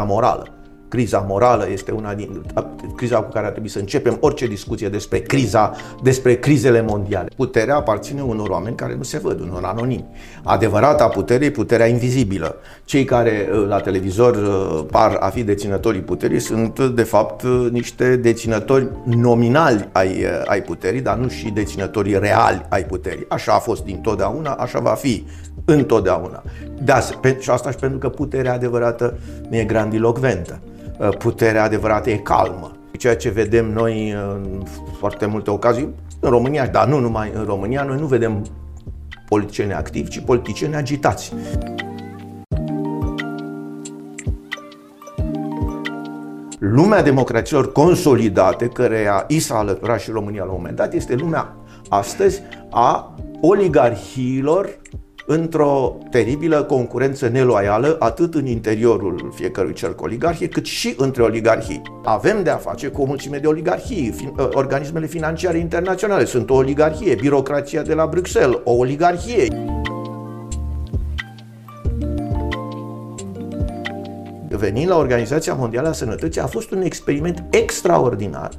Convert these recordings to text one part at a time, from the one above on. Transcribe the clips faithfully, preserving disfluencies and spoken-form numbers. criza morală. Criza morală este una din criza cu care ar trebui să începem orice discuție despre criza, despre crizele mondiale. Puterea aparține unor oameni care nu se văd, unor anonimi. Adevărata putere e puterea invizibilă. Cei care la televizor par a fi deținătorii puterii sunt de fapt niște deținători nominali ai, ai puterii, dar nu și deținătorii reali ai puterii. Așa a fost dintotdeauna, așa va fi întotdeauna. De asta, și asta și pentru că puterea adevărată nu e grandilocventă. Puterea adevărată e calmă. Ceea ce vedem noi în foarte multe ocazii în România, dar nu numai în România, noi nu vedem politicieni activi, ci politicieni agitați. Lumea democrațiilor consolidate, căreia i s-a alăturat și România la un moment dat, este lumea astăzi a oligarhiilor într-o teribilă concurență neloială, atât în interiorul fiecărui cerc oligarhic, cât și între oligarhii. Avem de a face cu o mulțime de oligarhii. Organismele financiare internaționale sunt o oligarhie, birocrația de la Bruxelles, o oligarhie. Venind la Organizația Mondială a Sănătății a fost un experiment extraordinar,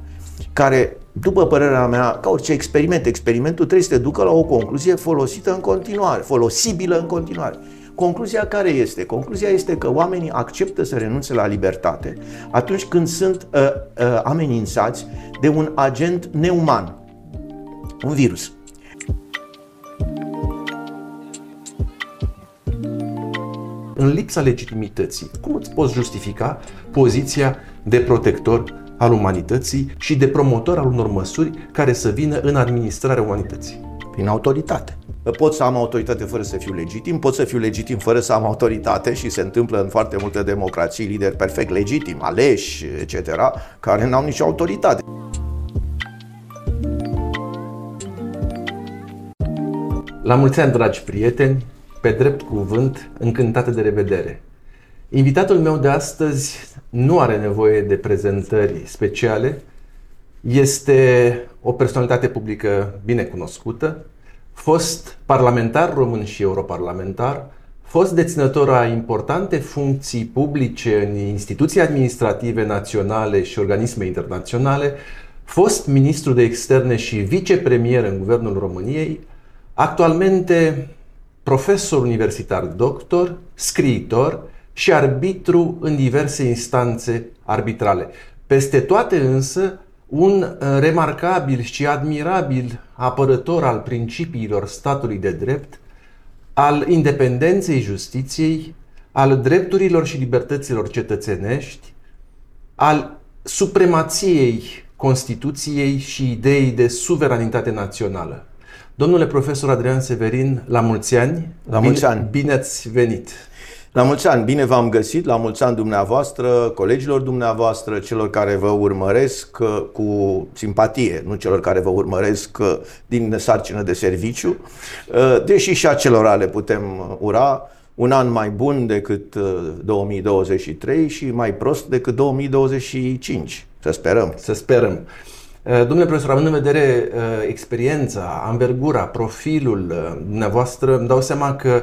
care, după părerea mea, ca orice experiment, experimentul trebuie să te ducă la o concluzie folosită în continuare, folosibilă în continuare. Concluzia care este? Concluzia este că oamenii acceptă să renunțe la libertate atunci când sunt uh, uh, amenințați de un agent neuman, un virus. În lipsa legitimității, cum îți poți justifica poziția de protector al umanității și de promotor al unor măsuri care să vină în administrarea umanității? Prin autoritate. Pot să am autoritate fără să fiu legitim, pot să fiu legitim fără să am autoritate și se întâmplă în foarte multe democrații lideri perfect legitimi, aleși, et cetera, care n-au nicio autoritate. La mulți ani, dragi prieteni, pe drept cuvânt, încântată de revedere! Invitatul meu de astăzi nu are nevoie de prezentări speciale, este o personalitate publică bine cunoscută, fost parlamentar român și europarlamentar, fost deținător a importante funcții publice în instituții administrative naționale și organisme internaționale, fost ministru de externe și vicepremier în Guvernul României, actualmente profesor universitar doctor, scriitor și arbitru în diverse instanțe arbitrale. Peste toate însă, un remarcabil și admirabil apărător al principiilor statului de drept, al independenței justiției, al drepturilor și libertăților cetățenești, al supremației Constituției și ideii de suveranitate națională. Domnule profesor Adrian Severin, la mulți ani, la mulți bine, ani. Bine ați venit! La mulți ani, bine v-am găsit, la mulți ani dumneavoastră, colegilor dumneavoastră, celor care vă urmăresc cu simpatie, nu celor care vă urmăresc din sarcină de serviciu, deși și acelora le putem ura un an mai bun decât două mii douăzeci și trei și mai prost decât două mii douăzeci și cinci, să sperăm. Să sperăm. Domnule profesor, având în vedere experiența, ambergura, profilul dumneavoastră, îmi dau seama că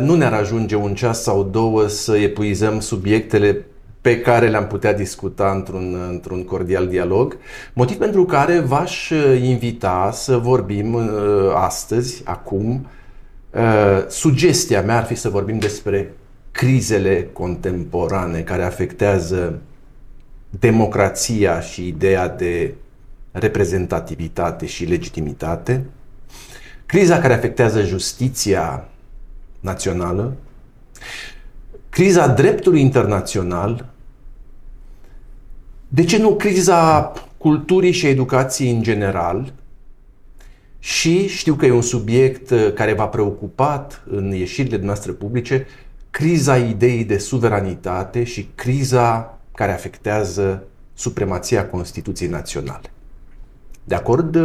nu ne-ar ajunge un ceas sau două să epuizăm subiectele pe care le-am putea discuta într-un, într-un cordial dialog, motiv pentru care v-aș invita să vorbim astăzi, acum. Sugestia mea ar fi să vorbim despre crizele contemporane care afectează democrația și ideea de reprezentativitate și legitimitate, criza care afectează justiția națională, criza dreptului internațional, de ce nu criza culturii și educației în general, și știu că e un subiect care v-a preocupat în ieșirile noastre publice, criza ideii de suveranitate și criza care afectează supremația Constituției naționale. De acord?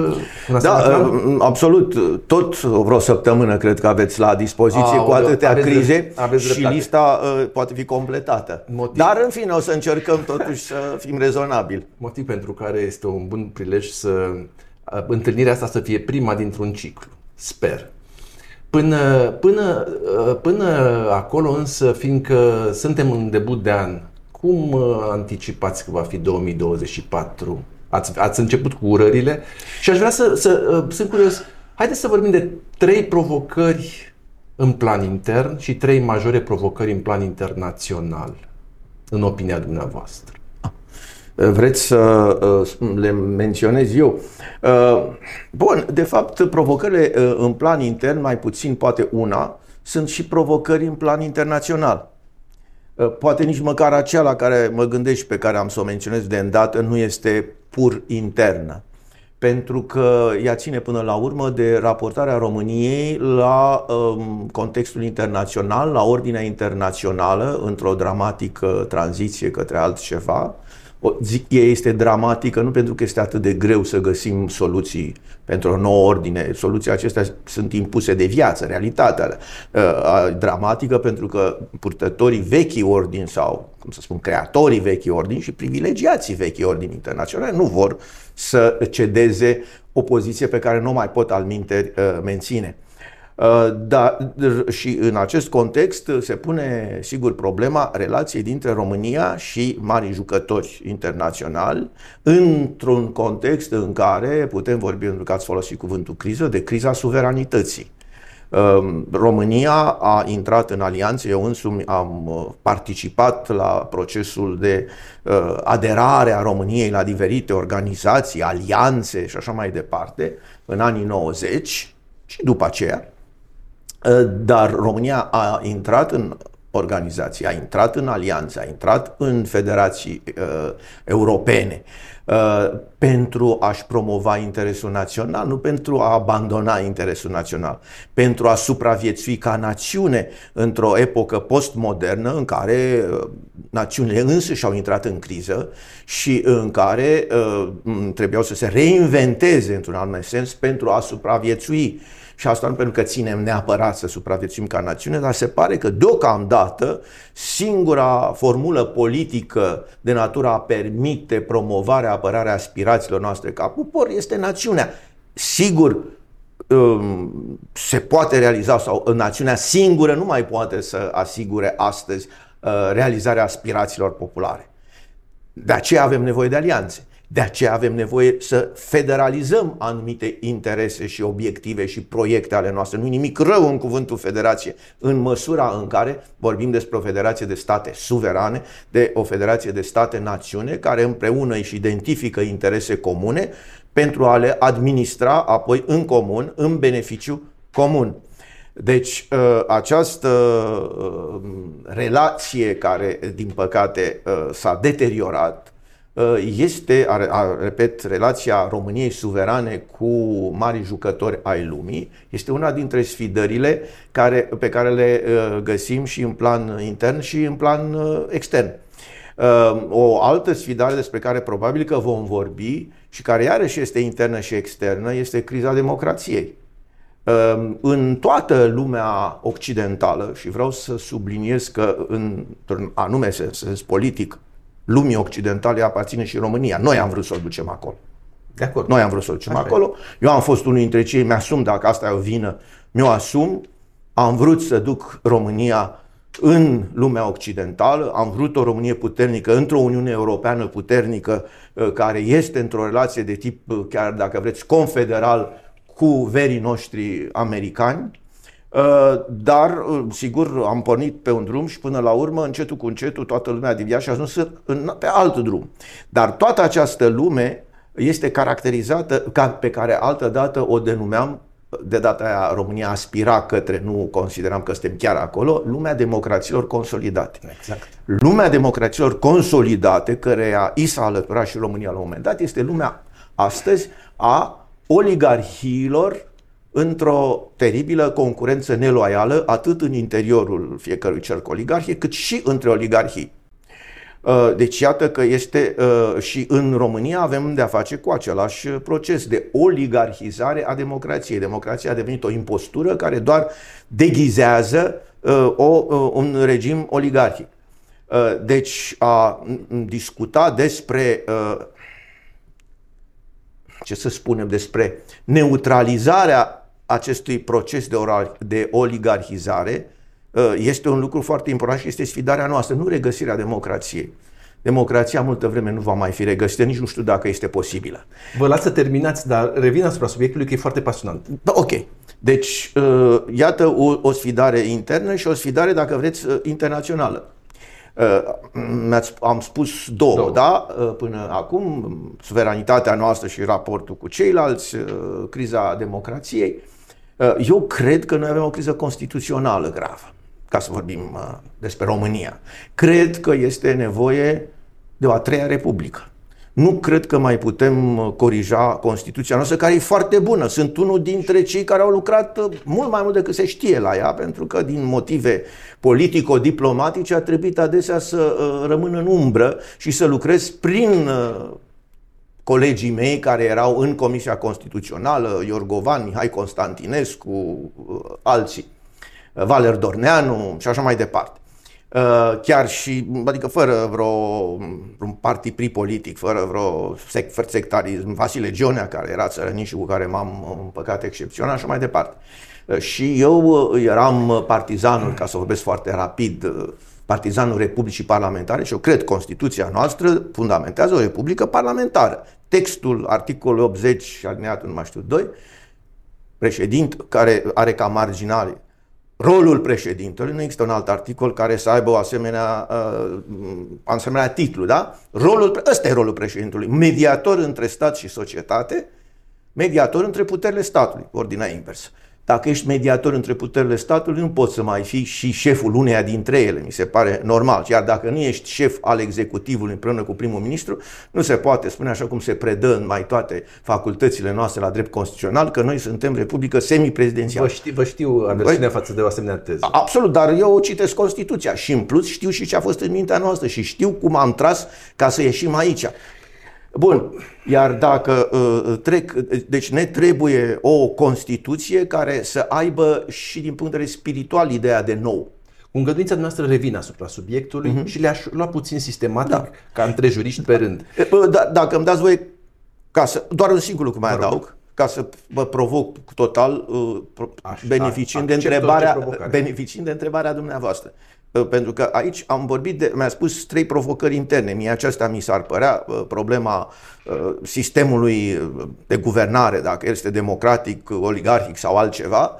Da, absolut. Tot vreo săptămână cred că aveți la dispoziție A, cu atâtea aveți crize aveți și lista poate fi completată. Motiv. Dar în fine o să încercăm totuși să fim rezonabili. Motiv pentru care este un bun prilej să întâlnirea asta să fie prima dintr-un ciclu. Sper. Până, până, până acolo însă, fiindcă suntem în debut de an, cum anticipați că va fi două mii douăzeci și patru? Ați, ați început cu urările și aș vrea să, să sunt curios. Haideți să vorbim de trei provocări în plan intern și trei majore provocări în plan internațional, în opinia dumneavoastră. Vreți să le menționez eu? Bun, de fapt, provocările în plan intern, mai puțin poate una, sunt și provocări în plan internațional. Poate nici măcar acea la care mă gândești, pe care am să o menționez de îndată, nu este pur internă, pentru că ea ține până la urmă de raportarea României la um, contextul internațional, la ordinea internațională, într-o dramatică tranziție către altceva. O, zic, ea este dramatică nu pentru că este atât de greu să găsim soluții pentru o nouă ordine. Soluțiile acestea sunt impuse de viață, realitatea. Dramatică pentru că purtătorii vechii ordini sau, cum să spun, creatorii vechii ordini și privilegiații vechii ordini internaționale nu vor să cedeze o poziție pe care nu mai pot alminteri menține. Da, și în acest context se pune, sigur, problema relației dintre România și marii jucători internaționali, într-un context în care putem vorbi, pentru că ați folosit cuvântul criză, de criza suveranității. România a intrat în alianțe, eu însumi am participat la procesul de aderare a României la diferite organizații, alianțe și așa mai departe, în anii nouăzeci și după aceea. Dar România a intrat în organizații, a intrat în alianțe, a intrat în federații uh, europene uh, pentru a-și promova interesul național, nu pentru a abandona interesul național, pentru a supraviețui ca națiune într-o epocă postmodernă în care uh, națiunile însăși au intrat în criză și în care uh, trebuiau să se reinventeze într-un anume sens pentru a supraviețui. Și asta nu pentru că ținem neapărat să supraviețuim ca națiune, dar se pare că deocamdată singura formulă politică de natură a permite promovarea, apărarea aspirațiilor noastre ca popor este națiunea. Sigur, se poate realiza, sau națiunea singură nu mai poate să asigure astăzi realizarea aspirațiilor populare. De aceea avem nevoie de alianțe. De aceea avem nevoie să federalizăm anumite interese și obiective și proiecte ale noastre. Nu-i nimic rău în cuvântul federație, în măsura în care vorbim despre o federație de state suverane, de o federație de state-națiune care împreună își identifică interese comune pentru a le administra apoi în comun, în beneficiu comun. Deci această relație care, din păcate, s-a deteriorat, este, repet, relația României suverane cu marii jucători ai lumii, este una dintre sfidările care, pe care le găsim și în plan intern și în plan extern. O altă sfidare despre care probabil că vom vorbi și care iarăși este internă și externă este criza democrației. În toată lumea occidentală, și vreau să subliniez că într-un anume sens, sens politic, lumii occidentale aparține și România. Noi am vrut să o ducem acolo. De acord. Noi am vrut să o ducem acolo. Eu am fost unul dintre cei, mi-asum, dacă asta e o vină, mi-o asum. Am vrut să duc România în lumea occidentală, am vrut o Românie puternică, într-o Uniune Europeană puternică, care este într-o relație de tip, chiar dacă vreți, confederal cu verii noștri americani. Dar, sigur, am pornit pe un drum și până la urmă, încetul cu încetul, toată lumea divia și a ajuns pe alt drum. Dar toată această lume este caracterizată, ca pe care altădată o denumeam, de data aia România aspira către, nu consideram că suntem chiar acolo, lumea democrațiilor consolidate. Exact. Lumea democrațiilor consolidate, căreia i s-a alăturat și România la un moment dat, este lumea astăzi a oligarhiilor, într-o teribilă concurență neloială, atât în interiorul fiecărui cerc oligarhie, cât și între oligarhii. Deci iată că este și în România avem de a face cu același proces de oligarhizare a democrației. Democrația a devenit o impostură care doar deghizează o, un regim oligarhic. Deci a discuta despre... ce să spunem, despre neutralizarea acestui proces de, oral, de oligarhizare este un lucru foarte important și este sfidarea noastră, nu regăsirea democrației. Democrația multă vreme nu va mai fi regăsită, nici nu știu dacă este posibilă. Vă las să terminați, dar revin asupra subiectului că e foarte pasionant. Da, ok. Deci, iată o, o sfidare internă și o sfidare, dacă vreți, internațională. Am spus două, două. Da? Până acum, suveranitatea noastră și raportul cu ceilalți, criza democrației. Eu cred că noi avem o criză constituțională gravă, ca să vorbim despre România. Cred că este nevoie de o a treia republică. Nu cred că mai putem corija Constituția noastră, care e foarte bună. Sunt unul dintre cei care au lucrat mult mai mult decât se știe la ea, pentru că din motive politico-diplomatice a trebuit adesea să rămân în umbră și să lucrez prin colegii mei care erau în Comisia Constituțională, Iorgovan, Mihai Constantinescu, alții, Valer Dorneanu și așa mai departe. Chiar și, adică fără vreo un partipri politic, fără vreo sec, sectarism, Vasile Gionea, care era țărănic și cu care m-am împăcat excepțional și mai departe. Și eu eram partizanul, ca să vorbesc foarte rapid, partizanul Republicii Parlamentare și eu cred Constituția noastră fundamentează o Republică Parlamentară. Textul, articolul optzeci, alineatul nu mai știu, doi, președinte, care are ca marginale rolul președintelui, nu există un alt articol care să aibă o asemenea, uh, asemenea titlu, da? Rolul, ăsta e rolul președintelui, mediator între stat și societate, mediator între puterile statului, ordinea inversă. Dacă ești mediator între puterile statului, nu poți să mai fii și șeful uneia dintre ele, mi se pare normal. Iar dacă nu ești șef al executivului împreună cu primul ministru, nu se poate spune, așa cum se predă în mai toate facultățile noastre la drept constituțional, că noi suntem Republică semiprezidențială. Vă știu, vă știu aversiunea față de o asemenea teză. Absolut, dar eu citesc Constituția și în plus știu și ce a fost în mintea noastră și știu cum am tras ca să ieșim aici. Bun, iar dacă uh, trec, deci ne trebuie o Constituție care să aibă și din punct de vedere spiritual ideea de nou. Cu îngăduința noastră revin asupra subiectului uh-huh. și le-aș lua puțin sistematic, da. Ca între juriști pe rând. Da, dacă îmi dați voie, ca să, doar un singur lucru mai adaug, ca să vă provoc total, uh, Așa, beneficiind, da, de întrebarea, beneficiind de întrebarea dumneavoastră. Pentru că aici am vorbit de, mi-a spus, trei provocări interne. Mie aceasta mi s-ar părea problema sistemului de guvernare, dacă este democratic, oligarhic sau altceva,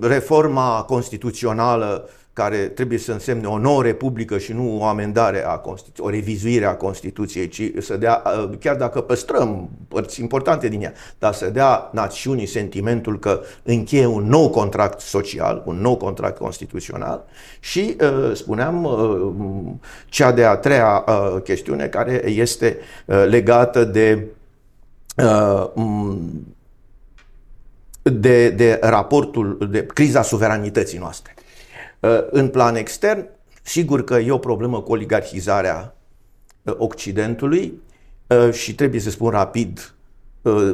reforma constituțională care trebuie să însemne o nouă republică și nu o amendare a Constituției, o revizuire a Constituției, ci să dea, chiar dacă păstrăm părți importante din ea, dar să dea națiunii sentimentul că încheie un nou contract social, un nou contract constituțional și, spuneam, cea de-a treia chestiune care este legată de de, de raportul, de criza suveranității noastre. În plan extern, sigur că e o problemă cu oligarhizarea Occidentului și trebuie să spun rapid,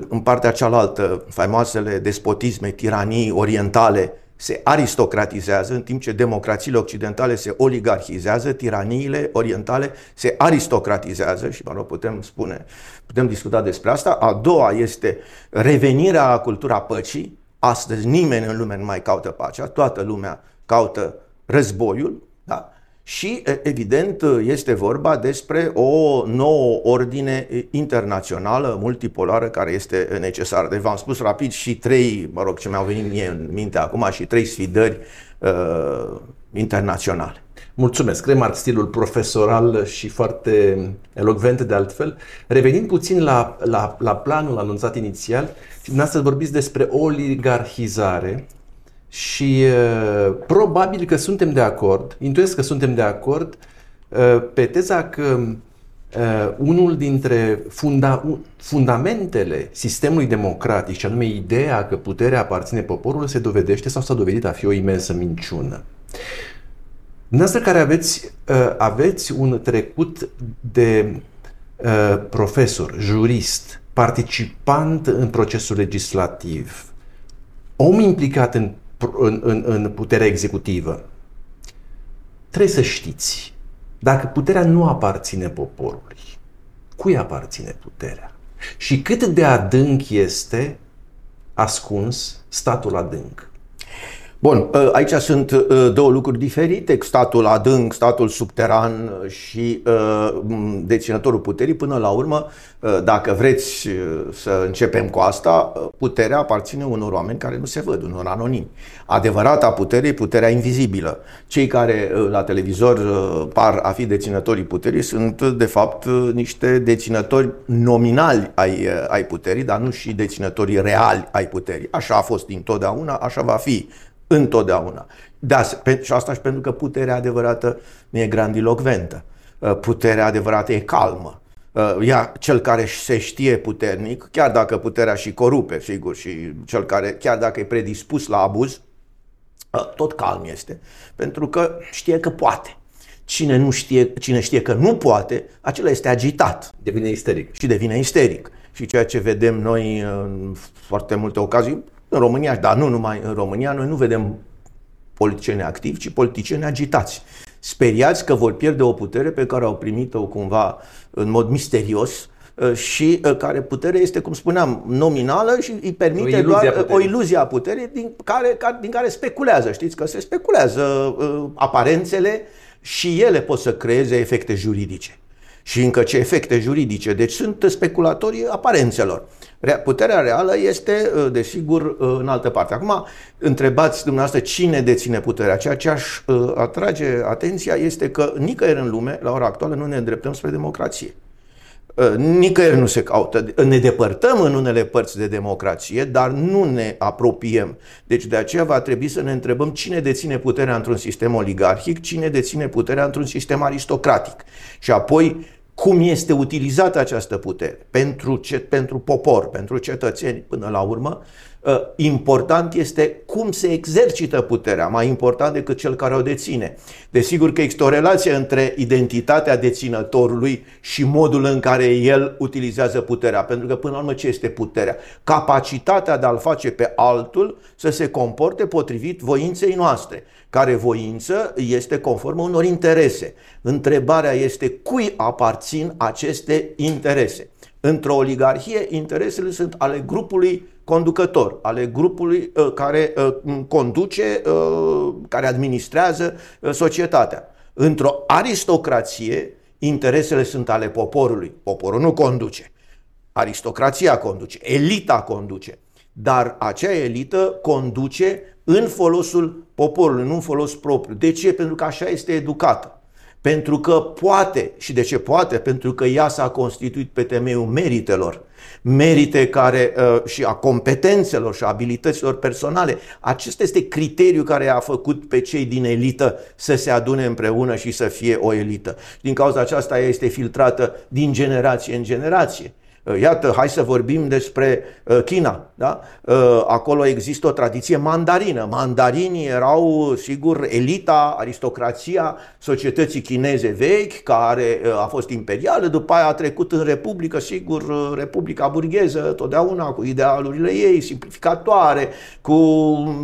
în partea cealaltă, faimoasele despotisme, tiranii orientale se aristocratizează, în timp ce democrațiile occidentale se oligarhizează, tiraniile orientale se aristocratizează și, mă rog, putem spune, putem discuta despre asta. A doua este revenirea la cultura păcii. Astăzi nimeni în lume nu mai caută pacea, toată lumea caută războiul, da? Și, evident, este vorba despre o nouă ordine internațională, multipolară, care este necesară. Deci v-am spus rapid și trei, mă rog, ce mi-au venit mie în minte acum, și trei sfidări uh, internaționale. Mulțumesc, remarc stilul profesoral și foarte elocvent de altfel. Revenind puțin la, la, la planul anunțat inițial, dumneavoastră vorbiți despre oligarhizare. Și uh, probabil că suntem de acord, intuiesc că suntem de acord uh, pe teza că uh, unul dintre funda- fundamentele sistemului democratic, și anume ideea că puterea aparține poporului, se dovedește sau s-a dovedit a fi o imensă minciună. Dumneavoastră care aveți, uh, aveți un trecut de uh, profesor, jurist, participant în procesul legislativ, om implicat în În, în, în puterea executivă, trebuie să știți, dacă puterea nu aparține poporului, cui aparține puterea? Și cât de adânc este ascuns statul adânc. Bun, aici sunt două lucruri diferite, statul adânc, statul subteran și deținătorul puterii. Până la urmă, dacă vreți să începem cu asta, puterea aparține unor oameni care nu se văd, unor anonimi. Adevărata putere e puterea invizibilă. Cei care la televizor par a fi deținătorii puterii sunt de fapt niște deținători nominali ai, ai puterii, dar nu și deținătorii reali ai puterii. Așa a fost dintotdeauna, așa va fi întotdeauna. Da, și asta și pentru că puterea adevărată nu e grandilocventă. Puterea adevărată e calmă. Ea, cel care se știe puternic, chiar dacă puterea și corupe, sigur, și cel care, chiar dacă e predispus la abuz, tot calm este. Pentru că știe că poate. Cine nu știe, cine știe că nu poate, acela este agitat. Devine isteric. Și devine isteric. Și ceea ce vedem noi în foarte multe ocazii, în România, dar nu numai în România, noi nu vedem politicieni activi, ci politicieni agitați. Speriați că vor pierde o putere pe care au primit-o cumva în mod misterios și care putere este, cum spuneam, nominală și îi permite o doar puterii. O iluzie a puterii din care, din care speculează. Știți că se speculează aparențele și ele pot să creeze efecte juridice. Și încă ce efecte juridice. Deci sunt speculatorii aparențelor. Puterea reală este, desigur, în altă parte. Acum, întrebați dumneavoastră cine deține puterea. Ceea ce aș atrage atenția este că nicăieri în lume, la ora actuală, nu ne îndreptăm spre democrație. Nicăieri nu se caută. Ne depărtăm în unele părți de democrație, dar nu ne apropiem. Deci de aceea va trebui să ne întrebăm cine deține puterea într-un sistem oligarhic, cine deține puterea într-un sistem aristocratic. Și apoi cum este utilizată această putere pentru, ce, pentru popor, pentru cetățeni până la urmă. Important este cum se exercită puterea, mai important decât cel care o deține. Desigur că există o relație între identitatea deținătorului și modul în care el utilizează puterea, pentru că până la urmă ce este puterea? Capacitatea de a-l face pe altul să se comporte potrivit voinței noastre, care voință este conformă unor interese. Întrebarea este cui aparțin aceste interese. Într-o oligarhie, interesele sunt ale grupului conducător, ale grupului care conduce, care administrează societatea. Într-o aristocrație, interesele sunt ale poporului. Poporul nu conduce. Aristocrația conduce, elita conduce. Dar acea elită conduce în folosul poporului, nu în folos propriu. De ce? Pentru că așa este educată. Pentru că poate, și de ce poate? Pentru că ea s-a constituit pe temeiul meritelor, merite care, și a competențelor și a abilităților personale. Acesta este criteriul care a făcut pe cei din elită să se adune împreună și să fie o elită. Din cauza aceasta ea este filtrată din generație în generație. Iată, hai să vorbim despre China, da? Acolo există o tradiție mandarină. Mandarinii erau, sigur, elita, aristocrația societății chineze vechi, care a fost imperială, după aia a trecut în Republică, sigur, Republica burgheză, totdeauna cu idealurile ei simplificatoare, cu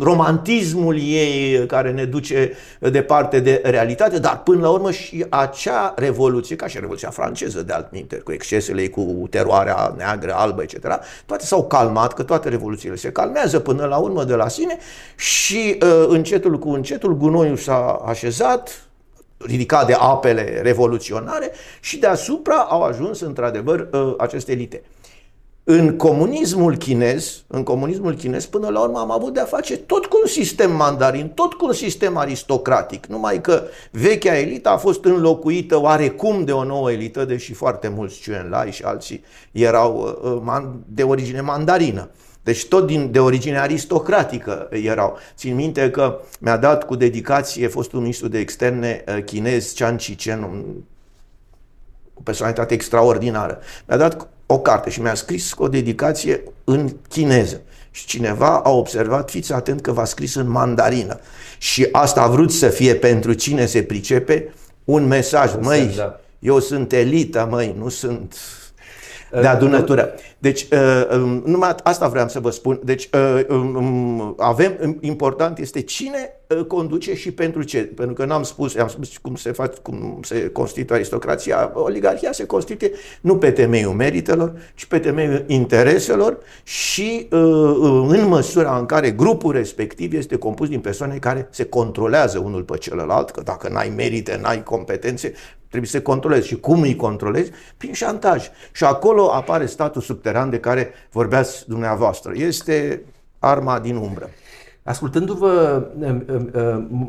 romantismul ei care ne duce departe de realitate, dar până la urmă și acea revoluție, ca și Revoluția franceză, de altminteri, cu excesele ei, cu teroare neagră, albă, et cetera, toate s-au calmat, că toate revoluțiile se calmează până la urmă de la sine și încetul cu încetul gunoiul s-a așezat, ridicat de apele revoluționare și deasupra au ajuns într-adevăr aceste elite. În comunismul chinez, în comunismul chinez, până la urmă am avut de a face tot cu un sistem mandarin, tot cu un sistem aristocratic, numai că vechea elită a fost înlocuită oarecum de o nouă elită, deși foarte mulți Chuenlai și alții erau de origine mandarină. Deci tot din, de origine aristocratică erau. Țin minte că mi-a dat cu dedicație fostul ministru de externe chinez, Chan Chi Chen, o personalitate extraordinară. Mi-a dat o carte și mi-a scris o dedicație în chineză. Și cineva a observat, fiți atent că v-a scris în mandarină. Și asta a vrut să fie pentru cine se pricepe un mesaj. Măi, eu sunt elită, măi, nu sunt... de adunătură. Deci, numai asta vreau să vă spun. Deci, avem, important este cine conduce și pentru ce. Pentru că n-am spus, am spus cum se face, cum se constituie aristocrația. Oligarhia se constituie nu pe temeiul meritelor, ci pe temeiul intereselor și în măsura în care grupul respectiv este compus din persoane care se controlează unul pe celălalt, că dacă n-ai merite, n-ai competențe, trebuie să controlezi. Și cum îi controlezi? Prin șantaj. Și acolo apare statul subteran de care vorbeați dumneavoastră. Este arma din umbră. Ascultându-vă,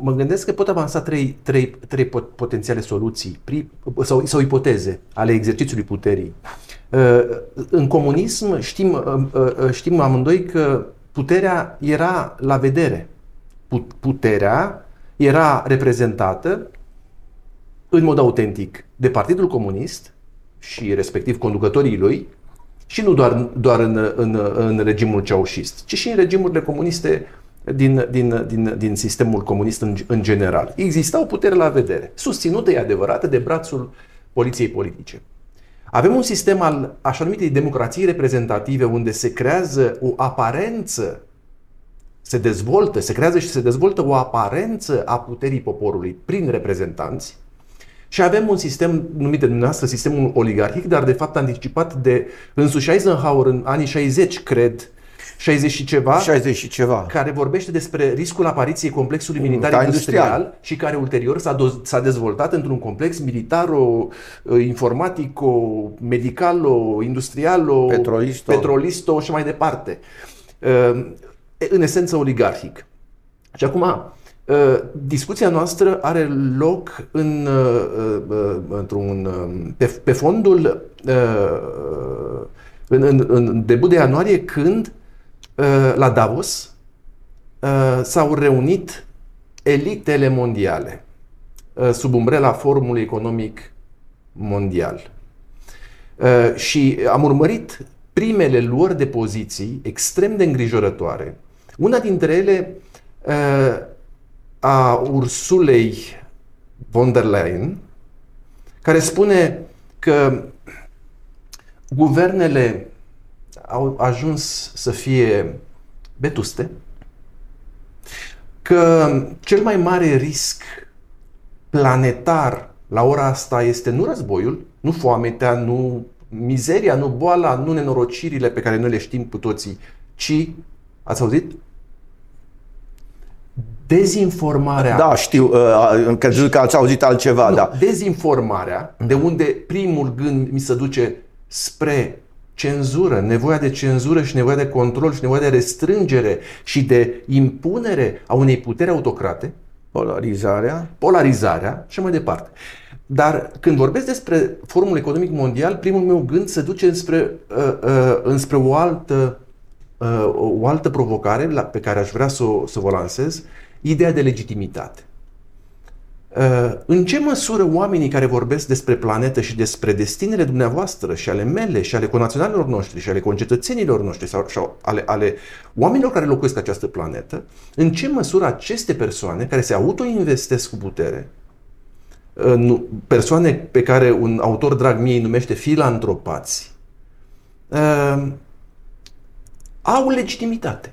mă gândesc că pot avansa trei, trei, trei potențiale soluții sau, sau ipoteze ale exercițiului puterii. În comunism știm, știm amândoi că puterea era la vedere. Puterea era reprezentată în mod autentic de Partidul Comunist și respectiv conducătorii lui, și nu doar, doar în, în, în regimul ceaușist, ci și în regimurile comuniste din, din, din, din sistemul comunist în, în general. Exista o putere la vedere, susținută, e adevărată, de brațul poliției politice. Avem un sistem al așa numitei democrații reprezentative unde se creează o aparență, se dezvoltă, se creează și se dezvoltă o aparență a puterii poporului prin reprezentanți. Și avem un sistem numit de dumneavoastră sistemul oligarhic, dar de fapt anticipat de însuși Eisenhower în anii șaizeci, cred, șaizeci și ceva, șaizeci și ceva, care vorbește despre riscul apariției complexului militar-industrial și care ulterior s-a, do- s-a dezvoltat într-un complex militaro-informatico-medicalo-industrialo-petrolisto și mai departe. În esență oligarhic. Și acum... discuția noastră are loc în, într-un, pe, pe fondul în, în, în debut de ianuarie, când la Davos s-au reunit elitele mondiale sub umbrela Forumului Economic Mondial. Și am urmărit primele luări de poziții extrem de îngrijorătoare. Una dintre ele a Ursulei von der Leyen, care spune că guvernele au ajuns să fie betuste, că cel mai mare risc planetar la ora asta este nu războiul, nu foametea, nu mizeria, nu boala, nu nenorocirile pe care noi le știm cu toții, ci, ați auzit? Dezinformarea. Da, știu, am crezut că ați auzit altceva, nu, da. Dezinformarea, de unde primul gând mi se duce spre cenzură, nevoia de cenzură și nevoia de control și nevoia de restrângere și de impunere a unei puteri autocrate. Polarizarea. Polarizarea și mai departe. Dar când vorbesc despre Forumul Economic Mondial, primul meu gând se duce înspre, uh, uh, înspre o altă uh, o altă provocare pe care aș vrea să o, să o lansez. Ideea de legitimitate. În ce măsură oamenii care vorbesc despre planetă și despre destinele dumneavoastră și ale mele și ale conaționalilor noștri și ale concetățenilor noștri sau ale, ale oamenilor care locuiesc această planetă, în ce măsură aceste persoane care se autoinvestesc cu putere, persoane pe care un autor drag mie îi numește filantropați, au legitimitate?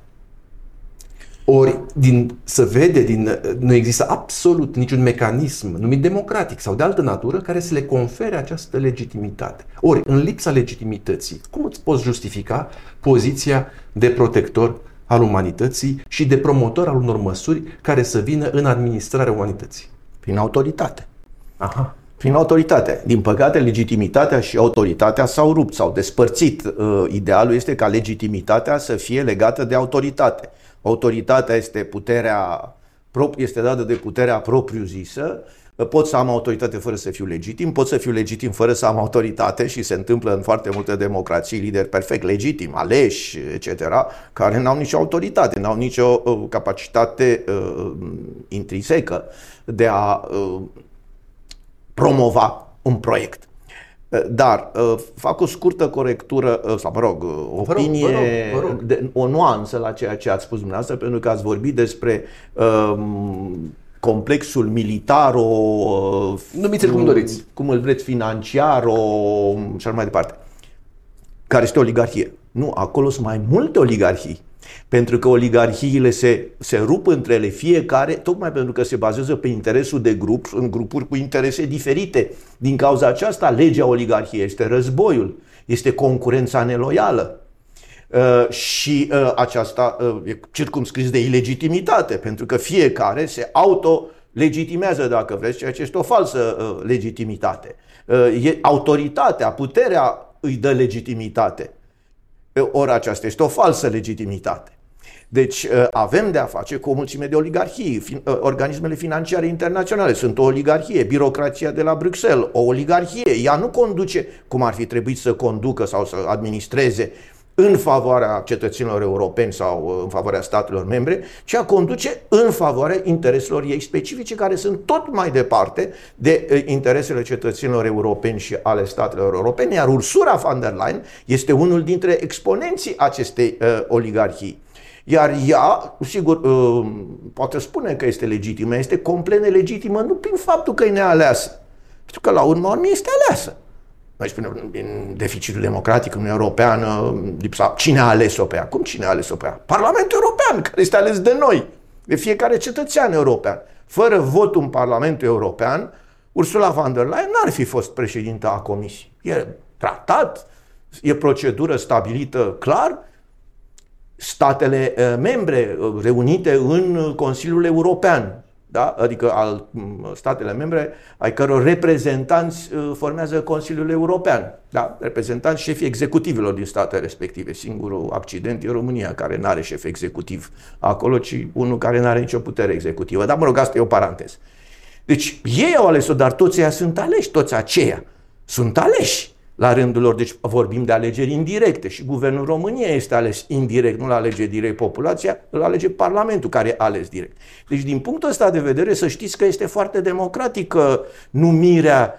Ori din, se vede, din, nu există absolut niciun mecanism numit democratic sau de altă natură care să le confere această legitimitate. Ori, în lipsa legitimității, cum îți poți justifica poziția de protector al umanității și de promotor al unor măsuri care să vină în administrarea umanității? Prin autoritate. Aha. Prin autoritate. Din păcate, legitimitatea și autoritatea s-au rupt, s-au despărțit. Idealul este ca legitimitatea să fie legată de autoritate. Autoritatea este puterea, este dată de puterea propriu-zisă. Pot să am autoritate fără să fiu legitim, pot să fiu legitim fără să am autoritate și se întâmplă în foarte multe democrații lideri perfect legitimi, aleși, et cetera, care n-au nicio autoritate, n-au nicio capacitate uh, intrinsecă de a uh, promova un proiect. Dar fac o scurtă corectură, sau mă rog, o opinie, vă rog, vă rog, vă rog. De, o nuanță la ceea ce ați spus dumneavoastră, pentru că ați vorbit despre um, complexul militaro, numiți-l cum doriți, cum îl vreți, financiaro și așa mai departe. care este oligarhie. Nu, acolo sunt mai multe oligarhii, pentru că oligarhiile se, se rup între ele fiecare, tocmai pentru că se bazează pe interesul de grup, în grupuri cu interese diferite. Din cauza aceasta, legea oligarhiei este războiul, este concurența neloială. Uh, și uh, aceasta uh, e circumscris de ilegitimitate, pentru că fiecare se auto-legitimează, dacă vreți, ceea ce este o falsă uh, legitimitate. Uh, e, autoritatea, puterea îi dă legitimitate. Uh, ori aceasta este o falsă legitimitate. Deci uh, avem de a face cu o mulțime de oligarhii. Fin- uh, organismele financiare internaționale sunt o oligarhie, birocrația de la Bruxelles, o oligarhie. Ea nu conduce cum ar fi trebuit să conducă sau să administreze în favoarea cetățenilor europeni sau în favoarea statelor membre, ci a conduce în favoarea intereselor ei specifice, care sunt tot mai departe de interesele cetățenilor europeni și ale statelor europene, iar Ursula von der Leyen este unul dintre exponenții acestei uh, oligarhii. Iar ea, sigur, uh, poate spune că este legitimă, este complet nelegitimă, nu prin faptul că e nealeasă, pentru că la urma urmei este aleasă. Noi spunem, în deficitul democratic în Uniunea Europeană, lipsa. Cine a ales-o pe ea? Cum cine a ales-o pe ea? Parlamentul European, care este ales de noi, de fiecare cetățean european. Fără votul în Parlamentul European, Ursula von der Leyen n-ar fi fost președinta a Comisiei. E tratat, e procedură stabilită clar, statele membre reunite în Consiliul European, da? Adică al, statele membre ai căror reprezentanți formează Consiliul European, da? Reprezentanți șefii executivilor din statele respective. Singurul accident e România, care nu are șef executiv acolo, ci unul care nu are nicio putere executivă. Dar mă rog, asta e o paranteză. Deci ei au ales-o, dar toți ei sunt aleși, toți aceia sunt aleși la rândul lor. Deci vorbim de alegeri indirecte și guvernul României este ales indirect, nu-l alege direct populația, îl alege Parlamentul, care e ales direct. Deci din punctul ăsta de vedere să știți că este foarte democratică numirea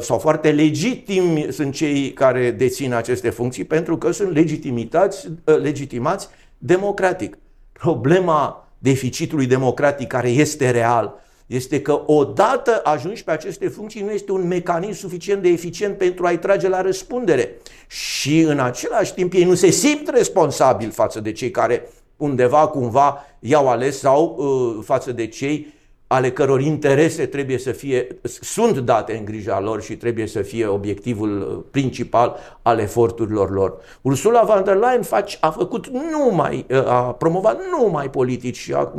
sau foarte legitimi sunt cei care dețin aceste funcții, pentru că sunt legitimizați, legitimați democratic. Problema deficitului democratic, care este real, este că odată ajungi pe aceste funcții nu este un mecanism suficient de eficient pentru a-i trage la răspundere și în același timp ei nu se simt responsabili față de cei care undeva, cumva i-au ales sau uh, față de cei ale căror interese trebuie să fie, sunt date în grija lor și trebuie să fie obiectivul principal al eforturilor lor. Ursula von der Leyen a făcut numai, a promovat numai politici și a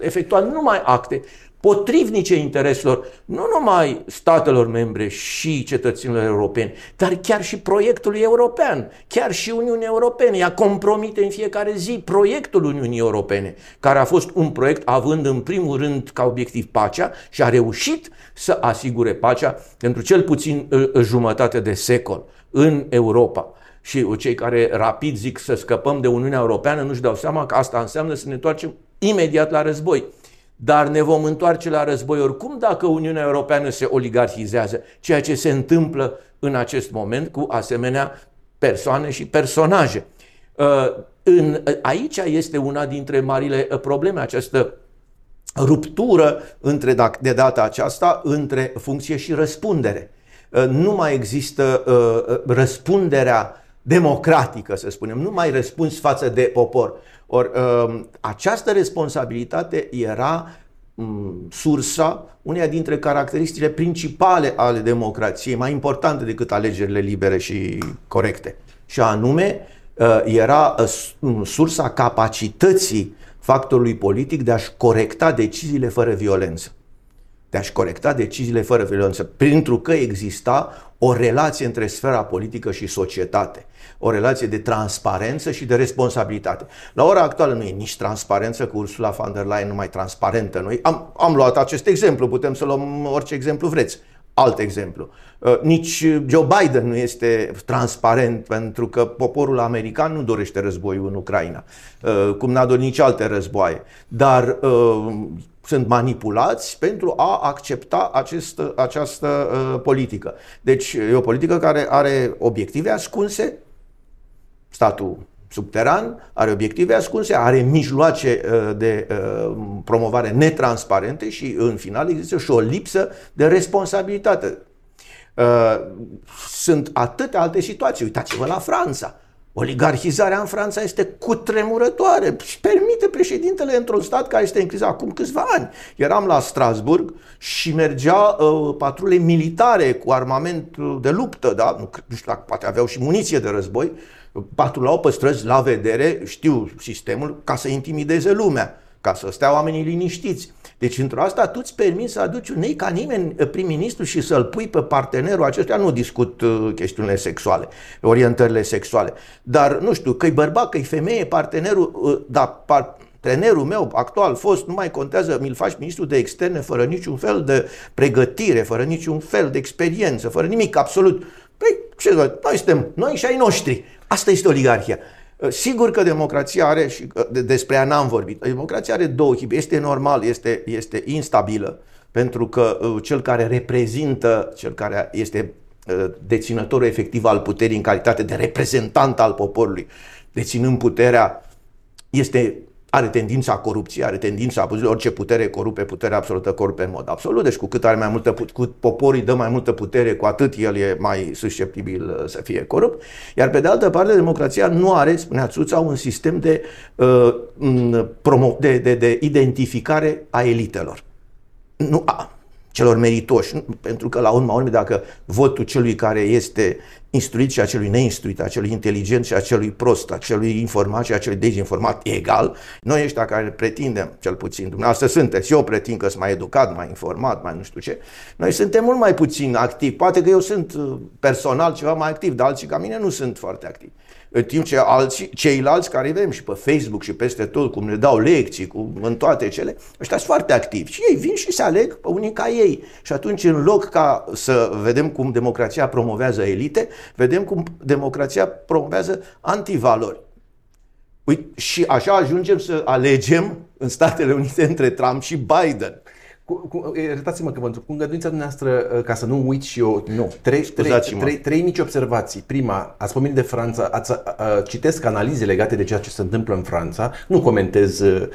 efectuat numai acte potrivnice intereselor, nu numai statelor membre și cetățenilor europeni, dar chiar și proiectului european, chiar și Uniunea Europeană. Ea compromite în fiecare zi proiectul Uniunii Europene, care a fost un proiect având în primul rând ca obiectiv pacea și a reușit să asigure pacea pentru cel puțin jumătate de secol în Europa. Și cei care rapid zic să scăpăm de Uniunea Europeană nu-și dau seama că asta înseamnă să ne întoarcem imediat la război. Dar ne vom întoarce la război oricum dacă Uniunea Europeană se oligarhizează, ceea ce se întâmplă în acest moment cu asemenea persoane și personaje. Aici este una dintre marile probleme, această ruptură între, de data aceasta între funcție și răspundere. Nu mai există răspunderea democratică, să spunem, nu mai răspunzi față de popor. Or, această responsabilitate era sursa uneia dintre caracteristicile principale ale democrației, mai importante decât alegerile libere și corecte. Și anume, era sursa capacității factorului politic de a-și corecta deciziile fără violență. De a-și corecta deciziile fără violență, pentru că exista o relație între sfera politică și societate, o relație de transparență și de responsabilitate. La ora actuală nu e nici transparență, că Ursula von der Leyen nu mai transparentă. Noi am, am luat acest exemplu, putem să luăm orice exemplu vreți. Alt exemplu, nici Joe Biden nu este transparent, pentru că poporul american nu dorește războiul în Ucraina, cum n-a dorit nici alte războaie, dar sunt manipulați pentru a accepta acest, această politică. Deci e o politică care are obiective ascunse, statul subteran are obiective ascunse, are mijloace de promovare netransparente și în final există și o lipsă de responsabilitate. Sunt atâtea alte situații. Uitați-vă la Franța. Oligarhizarea în Franța este cutremurătoare. Își permite președintele într-un stat care este în criză. Acum câțiva ani eram la Strasburg și mergea uh, patrule militare cu armament de luptă, da? nu, nu știu dacă poate aveau și muniție de război, patrulau pe străzi la vedere, știu sistemul, ca să intimideze lumea, ca să stea oamenii liniștiți. Deci într-o asta tu îți permiți să aduci un ei ca nimeni prim-ministru și să-l pui pe partenerul acestuia. Nu discut chestiunile sexuale, orientările sexuale, dar nu știu, că-i bărbat, că-i femeie, partenerul, dar partenerul meu actual, fost, nu mai contează, mi-l faci ministru de externe fără niciun fel de pregătire, fără niciun fel de experiență, fără nimic, absolut. Păi, ce zic, noi suntem, noi și ai noștri, asta este oligarhia. Sigur că democrația are, și despre ea n-am vorbit, democrația are două hibe. Este normal, este, este instabilă, pentru că cel care reprezintă, cel care este deținătorul efectiv al puterii în calitate de reprezentant al poporului, deținând puterea, este, are tendința corupției, are tendința abuzului. Orice putere corupe, puterea absolută corupe în mod absolut. Deci cu cât are mai multă, cu poporul dă mai multă putere, cu atât el e mai susceptibil să fie corupt. Iar pe de altă parte, democrația nu are, spunea Țuța, un sistem de, de, de, de identificare a elitelor. Nu a celor meritoși, pentru că la urma urmei, dacă votul celui care este instruit și a celui neinstruit, a celui inteligent și a celui prost, a celui informat și a celui dezinformat e egal, noi ăștia care pretindem, cel puțin dumneavoastră sunteți, eu pretind că sunt mai educat, mai informat, mai nu știu ce, noi suntem mult mai puțin activi. Poate că eu sunt personal ceva mai activ, dar alții ca mine nu sunt foarte activi. În timp ce alții, ceilalți care vedem și pe Facebook și peste tot, cum ne dau lecții, cu, în toate cele, ăștia sunt foarte activi și ei vin și se aleg pe unii ca ei. Și atunci, în loc ca să vedem cum democrația promovează elite, vedem cum democrația promovează antivalori. Uite, și așa ajungem să alegem în Statele Unite între Trump și Biden. Cu, cu, iertați-mă că vă întreb, cu îngăduința dumneavoastră, ca să nu uit și eu, nu, trei, trei, trei, trei mici observații. Prima, ați pomenit de Franța, ați, a, a, citesc analize legate de ceea ce se întâmplă în Franța, nu comentez a,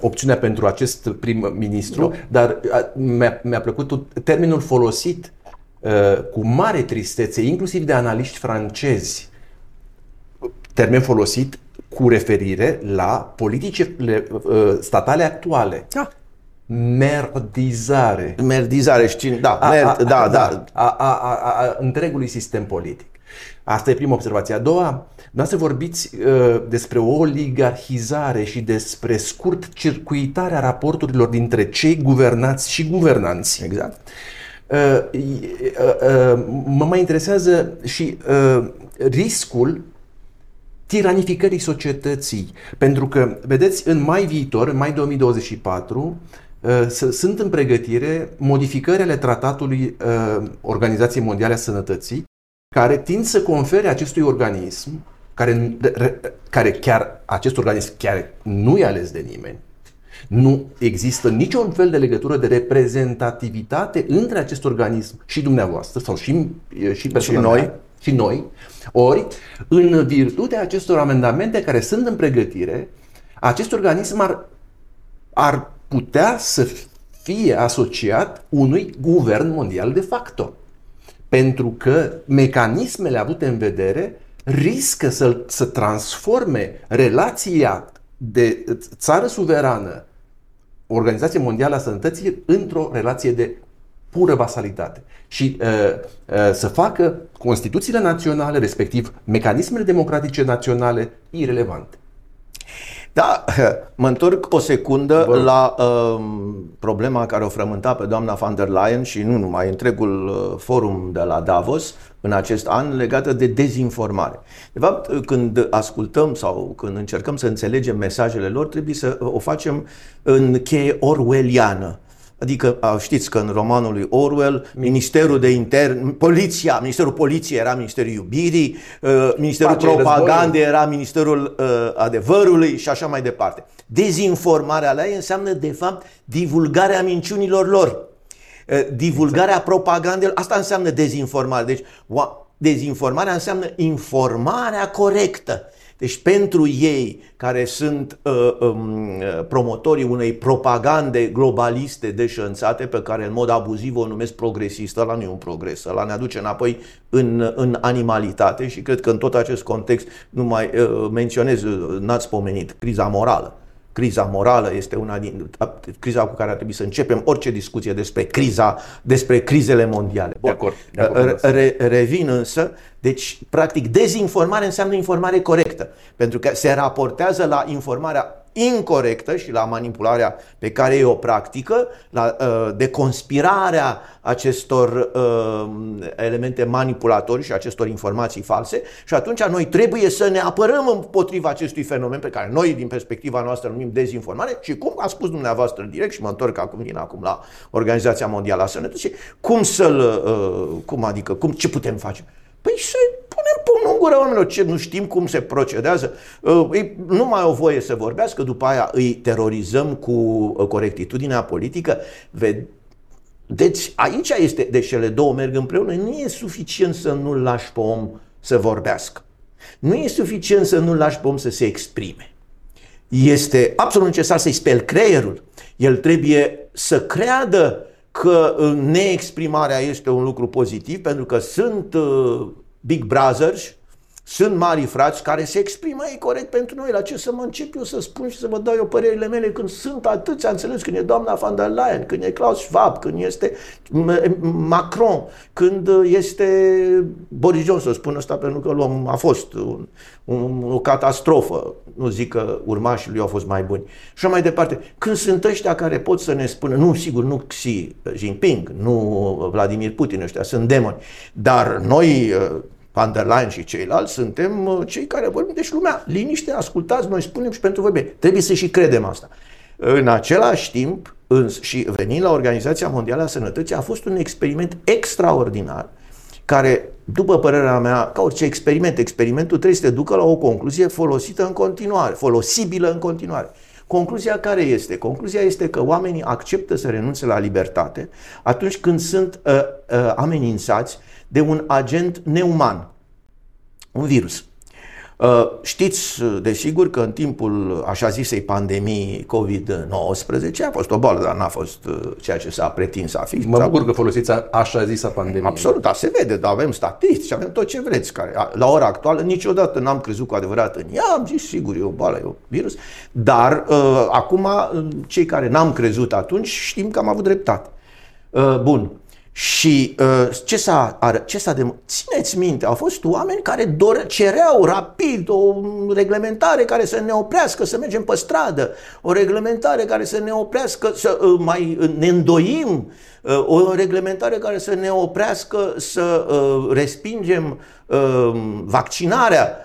opțiunea pentru acest prim-ministru, no. dar a, mi-a, mi-a plăcut termenul folosit a, cu mare tristețe, inclusiv de analiști francezi, termen folosit cu referire la politicile statale actuale. Da. Merdizare. Merdizare, știi, da, a, mer, a, da, a, da. A, a, a, a întregului sistem politic. Asta e prima observație. A doua, nu să vorbiți uh, despre oligarhizare și despre scurt-circuitarea raporturilor dintre cei guvernați și guvernanți. Exact. Uh, uh, uh, mă mai interesează și uh, riscul tiranificării societății. Pentru că, vedeți, în mai viitor, în mai două mii douăzeci și patru, sunt în pregătire modificări ale tratatului Organizației Mondiale a Sănătății, care tind să confere acestui organism, care, care chiar, acest organism chiar nu e ales de nimeni, nu există niciun fel de legătură de reprezentativitate între acest organism și dumneavoastră sau și, și personal. Și noi. Și noi. Ori, în virtutea acestor amendamente care sunt în pregătire, acest organism ar, ar putea să fie asociat unui guvern mondial de facto. Pentru că mecanismele avute în vedere riscă să, să transforme relația de țară suverană, Organizația Mondială a Sănătății, într-o relație de pură vasalitate și uh, uh, să facă Constituțiile naționale, respectiv mecanismele democratice naționale, irelevante. Da, mă întorc o secundă Bă. la uh, problema care o frământa pe doamna von der Leyen și nu numai, întregul forum de la Davos în acest an, legată de dezinformare. De fapt, când ascultăm sau când încercăm să înțelegem mesajele lor, trebuie să o facem în cheie orwelliană. Adică știți că în romanul lui Orwell, Ministerul de Interne, Poliția, Ministerul Poliției era Ministerul Iubirii, Ministerul Propagandei era Ministerul Adevărului și așa mai departe. Dezinformarea lor înseamnă de fapt divulgarea minciunilor lor, divulgarea propagandei. Asta înseamnă dezinformare. Deci dezinformarea înseamnă informarea corectă. Deci pentru ei, care sunt uh, um, promotorii unei propagande globaliste deșanțate, pe care în mod abuziv o numesc progresistă, ăla nu e un progres, ăla ne aduce înapoi în, în animalitate și cred că în tot acest context nu mai uh, menționez, n-ați pomenit, criza morală. Criza morală este una din criza cu care ar trebui să începem orice discuție despre criza, despre crizele mondiale. De acord, de acord. Re, revin însă, deci practic dezinformare înseamnă informare corectă, pentru că se raportează la informarea incorectă și la manipularea pe care e o practică, la deconspirarea acestor elemente manipulatorii și acestor informații false, și atunci noi trebuie să ne apărăm împotriva acestui fenomen pe care noi din perspectiva noastră numim dezinformare și, cum a spus dumneavoastră în direct, și mă întorc acum din acum la Organizația Mondială a Sănătății, cum să-l, cum adică, cum, ce putem face? Păi să punem pumnul în gură oamenilor, ce nu știm cum se procedează, nu mai au voie să vorbească, după aia îi terorizăm cu corectitudinea politică. Deci aici este, deci cele două merg împreună, nu e suficient să nu-l lași pe om să vorbească, nu e suficient să nu-l lași pe om să se exprime. Este absolut necesar să-i speli creierul, el trebuie să creadă că neexprimarea este un lucru pozitiv, pentru că sunt uh, big brothers, sunt mari frați care se exprimă, e corect pentru noi, la ce să mă încep eu să spun și să vă dau eu părerile mele când sunt atâția, înțeles, când e doamna von der Leyen, când e Klaus Schwab, când este Macron, când este Boris Johnson, spun asta pentru că l-om, a fost un, un, o catastrofă, nu zic că urmașii lui au fost mai buni, și mai departe, când sunt ăștia care pot să ne spună, nu, sigur, nu Xi Jinping, nu Vladimir Putin, ăștia sunt demoni, dar noi, von der Leyen și ceilalți, suntem cei care vorbim, deci lumea, liniște, ascultați, noi spunem și pentru voi bine. Trebuie să și credem asta. În același timp, și venind la Organizația Mondială a Sănătății, a fost un experiment extraordinar, care, după părerea mea, ca orice experiment, experimentul trebuie să te ducă la o concluzie folosită în continuare, folosibilă în continuare. Concluzia care este? Concluzia este că oamenii acceptă să renunțe la libertate atunci când sunt uh, uh, amenințați de un agent neuman, un virus. Uh, știți, desigur, că în timpul așa zisei pandemii covid nouăsprezece a fost o boală, dar n-a fost uh, ceea ce s-a pretins a fi. Mă bucur că folosiți a, așa zisa pandemie. Absolut, da, se vede, dar avem statistici, avem tot ce vreți, care la ora actuală niciodată n-am crezut cu adevărat în ea, am zis, sigur, e o boală, e un virus, dar uh, acum cei care n-am crezut atunci știm că am avut dreptate. Uh, bun. Și uh, ce s-a, ce s-a de, țineți minte, au fost oameni care dore, cereau rapid o reglementare care să ne oprească să mergem pe stradă, o reglementare care să ne oprească să uh, mai uh, ne îndoim, uh, o reglementare care să ne oprească să uh, respingem uh, vaccinarea.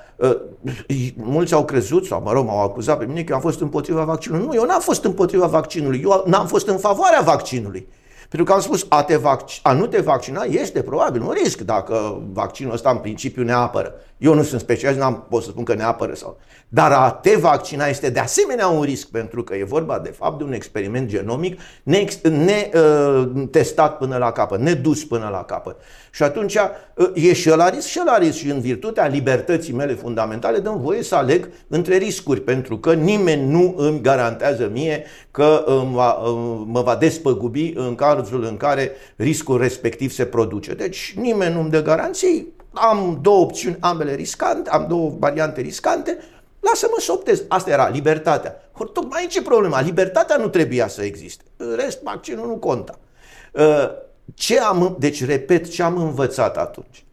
Mulți au crezut, sau mă rog, m-au acuzat pe mine că eu am fost împotriva vaccinului. Nu, eu n-am fost împotriva vaccinului, eu n-am fost în favoarea vaccinului. Pentru că am spus, a, te vac- a nu te vaccina este probabil un risc dacă vaccinul ăsta în principiu ne apără. Eu nu sunt specialist, n-am pot să spun că ne apără. Sau... Dar a te vaccina este de asemenea un risc, pentru că e vorba de fapt de un experiment genomic netestat uh, până la capăt, nedus până la capăt. Și atunci uh, e și ăla risc, și ăla risc. Și în virtutea libertății mele fundamentale dăm voie să aleg între riscuri, pentru că nimeni nu îmi garantează mie că uh, va, uh, mă va despăgubi în cazul în care riscul respectiv se produce. Deci nimeni nu-mi dă garanții, am două opțiuni, ambele riscante, am două variante riscante, lasă-mă să optez. Asta era libertatea. Or, tocmai aici e problema, libertatea nu trebuia să existe. În rest, vaccinul nu conta. Ce am, deci repet, ce am învățat atunci,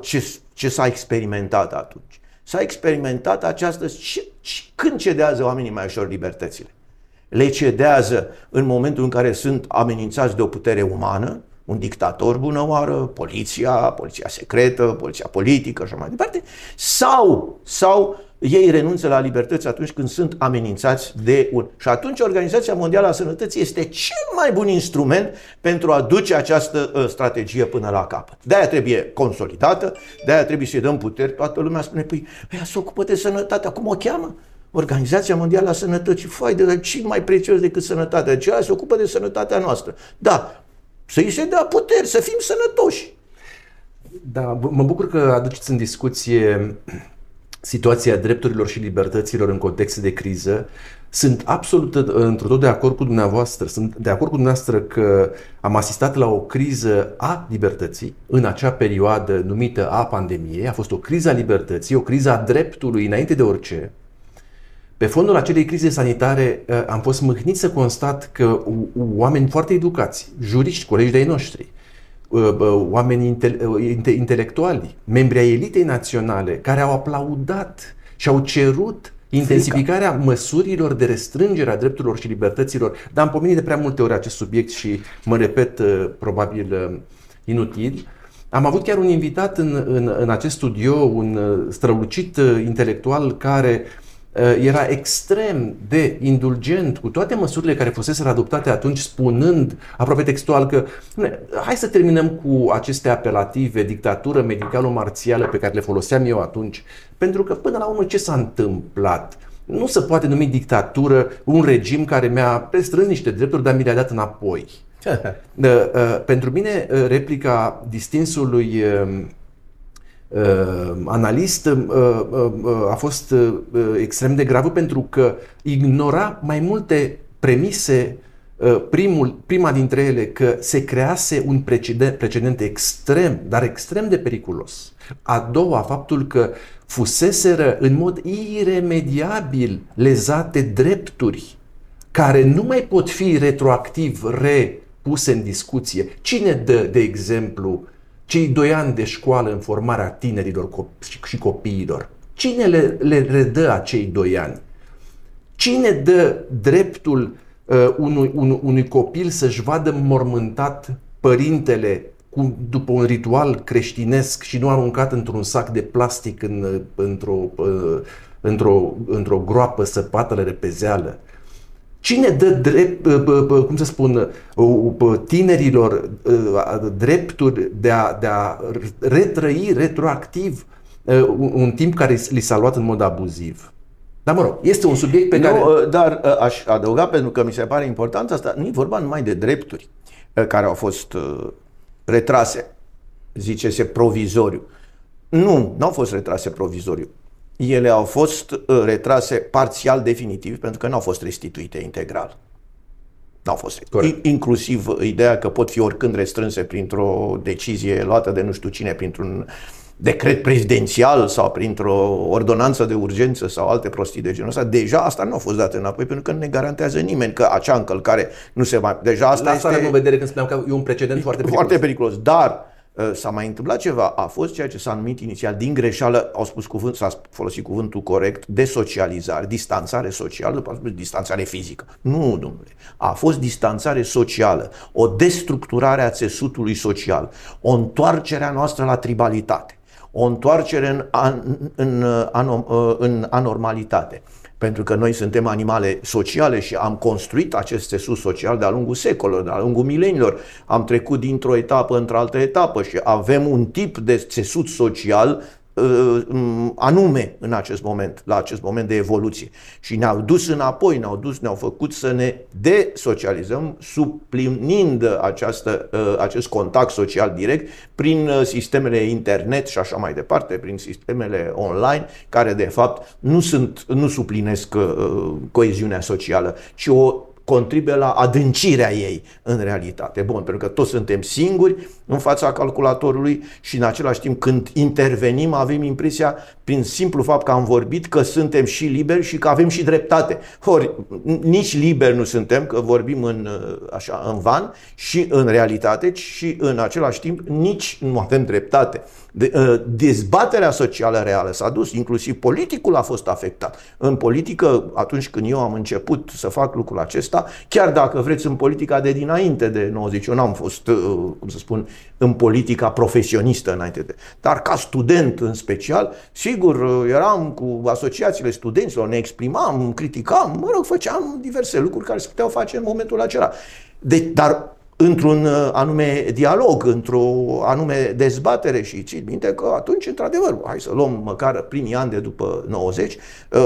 ce, ce s-a experimentat atunci. S-a experimentat această, ce, ce, când cedează oamenii mai ușor libertățile. Le cedează în momentul în care sunt amenințați de o putere umană, un dictator bună oară, poliția, poliția secretă, poliția politică și așa mai departe, sau, sau ei renunță la libertăți atunci când sunt amenințați de un... Și atunci Organizația Mondială a Sănătății este cel mai bun instrument pentru a duce această strategie până la capăt. De-aia trebuie consolidată, de-aia trebuie să-i dăm puteri. Toată lumea spune, păi, ea se ocupă de sănătate, cum o cheamă? Organizația Mondială a Sănătății, fai de la ce mai prețios decât sănătatea, ceea se ocupă de sănătatea noastră. Da, să-i se dea puteri, să fim sănătoși. Da, mă bucur că aduceți în discuție situația drepturilor și libertăților în contexte de criză. Sunt absolut într-o tot de acord cu dumneavoastră. Sunt de acord cu dumneavoastră că am asistat la o criză a libertății în acea perioadă numită a pandemiei. A fost o criză a libertății, o criză a dreptului înainte de orice. Pe fondul acelei crize sanitare am fost mâhnit să constat că oameni foarte educați, juriști, colegi de-ai noștri, oameni intele- intelectuali, membri ai elitei naționale, care au aplaudat și au cerut intensificarea măsurilor de restrângere a drepturilor și libertăților. Dar am pomenit de prea multe ori acest subiect și mă repet, probabil inutil. Am avut chiar un invitat în, în, în acest studio, un strălucit intelectual care era extrem de indulgent cu toate măsurile care fuseseră adoptate atunci, spunând aproape textual că hai să terminăm cu aceste apelative, dictatură medicalo-marțială pe care le foloseam eu atunci, pentru că până la urmă ce s-a întâmplat? Nu se poate numi dictatură un regim care mi-a restrâns niște drepturi, dar mi le-a dat înapoi. Pentru mine, replica distinsului Uh, analist uh, uh, uh, a fost uh, extrem de gravă, pentru că ignora mai multe premise, uh, primul, prima dintre ele că se crease un precedent, precedent extrem, dar extrem de periculos. A doua, faptul că fuseseră în mod iremediabil lezate drepturi care nu mai pot fi retroactiv repuse în discuție. Cine dă, de exemplu, cei doi ani de școală în formarea tinerilor și copiilor? Cine le, le redă acei doi ani? Cine dă dreptul uh, unui, un, unui copil să-și vadă mormântat părintele cu, după un ritual creștinesc și nu aruncat într-un sac de plastic în, într-o, uh, într-o, într-o groapă săpată la repezeală? Cine dă drept, cum să spun, tinerilor drepturi de a, de a retrăi retroactiv un timp care li s-a luat în mod abuziv? Dar mă rog, este un subiect pe nu, care... Dar aș adăuga, pentru că mi se pare important asta, nu e vorba numai de drepturi care au fost retrase, zice-se provizoriu. Nu, n-au fost retrase provizoriu. Ele au fost retrase parțial definitiv, pentru că nu au fost restituite integral. Nu au fost restituite. Inclusiv ideea că pot fi oricând restrânse printr-o decizie luată de nu știu cine, printr-un decret prezidențial sau printr-o ordonanță de urgență sau alte prostii de genul ăsta, deja asta nu a fost dată înapoi, pentru că ne garantează nimeni că acea încălcare nu se mai... Deja asta este... La asta în vedere când spuneam că e un precedent foarte periculos. Foarte periculos, dar... S-a mai întâmplat ceva, a fost ceea ce s-a numit inițial, din greșeală, au spus cuvânt, s-a folosit cuvântul corect, desocializare, distanțare socială, după a spus distanțare fizică. Nu, domnule, a fost distanțare socială, o destructurare a țesutului social, o întoarcere a noastră la tribalitate, o întoarcere în, an, în, anom, în anormalitate. Pentru că noi suntem animale sociale și am construit acest țesut social de-a lungul secolelor, de-a lungul milenilor. Am trecut dintr-o etapă într-altă etapă și avem un tip de țesut social anume în acest moment, la acest moment de evoluție. Și ne-au dus înapoi, ne-au dus, ne-au făcut să ne desocializăm, suplinind această, acest contact social direct prin sistemele internet și așa mai departe, prin sistemele online, care de fapt nu sunt, nu suplinesc coeziunea socială, ci o contribuie la adâncirea ei în realitate. Bun, pentru că toți suntem singuri în fața calculatorului și în același timp când intervenim avem impresia, prin simplu fapt că am vorbit, că suntem și liberi și că avem și dreptate. Ori nici liberi nu suntem, că vorbim în, așa, în van și în realitate, și în același timp nici nu avem dreptate. De, dezbaterea socială reală s-a dus, inclusiv politicul a fost afectat. În politică, atunci când eu am început să fac lucrul acesta, chiar dacă vreți în politica de dinainte de nouăzeci, eu n-am fost, cum să spun, în politica profesionistă înainte de, dar ca student în special, sigur, eram cu asociațiile studenților, ne exprimam, criticam, mă rog, făceam diverse lucruri care se puteau face în momentul acela. De, dar într-un anume dialog, într-o anume dezbatere și țin minte că atunci, într-adevăr, hai să luăm măcar primii ani de după nouăzeci,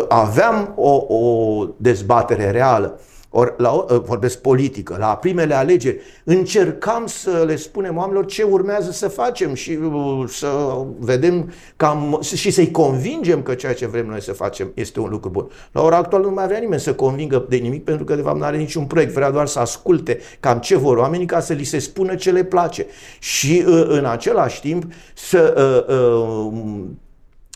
aveam o, o dezbatere reală. Or, la, vorbesc politică, la primele alegeri, încercam să le spunem oamenilor ce urmează să facem și să vedem cam, și să-i convingem că ceea ce vrem noi să facem este un lucru bun. La ora actuală nu mai vrea nimeni să convingă de nimic, pentru că de fapt nu are niciun proiect, vrea doar să asculte cam ce vor oamenii ca să li se spună ce le place și în același timp să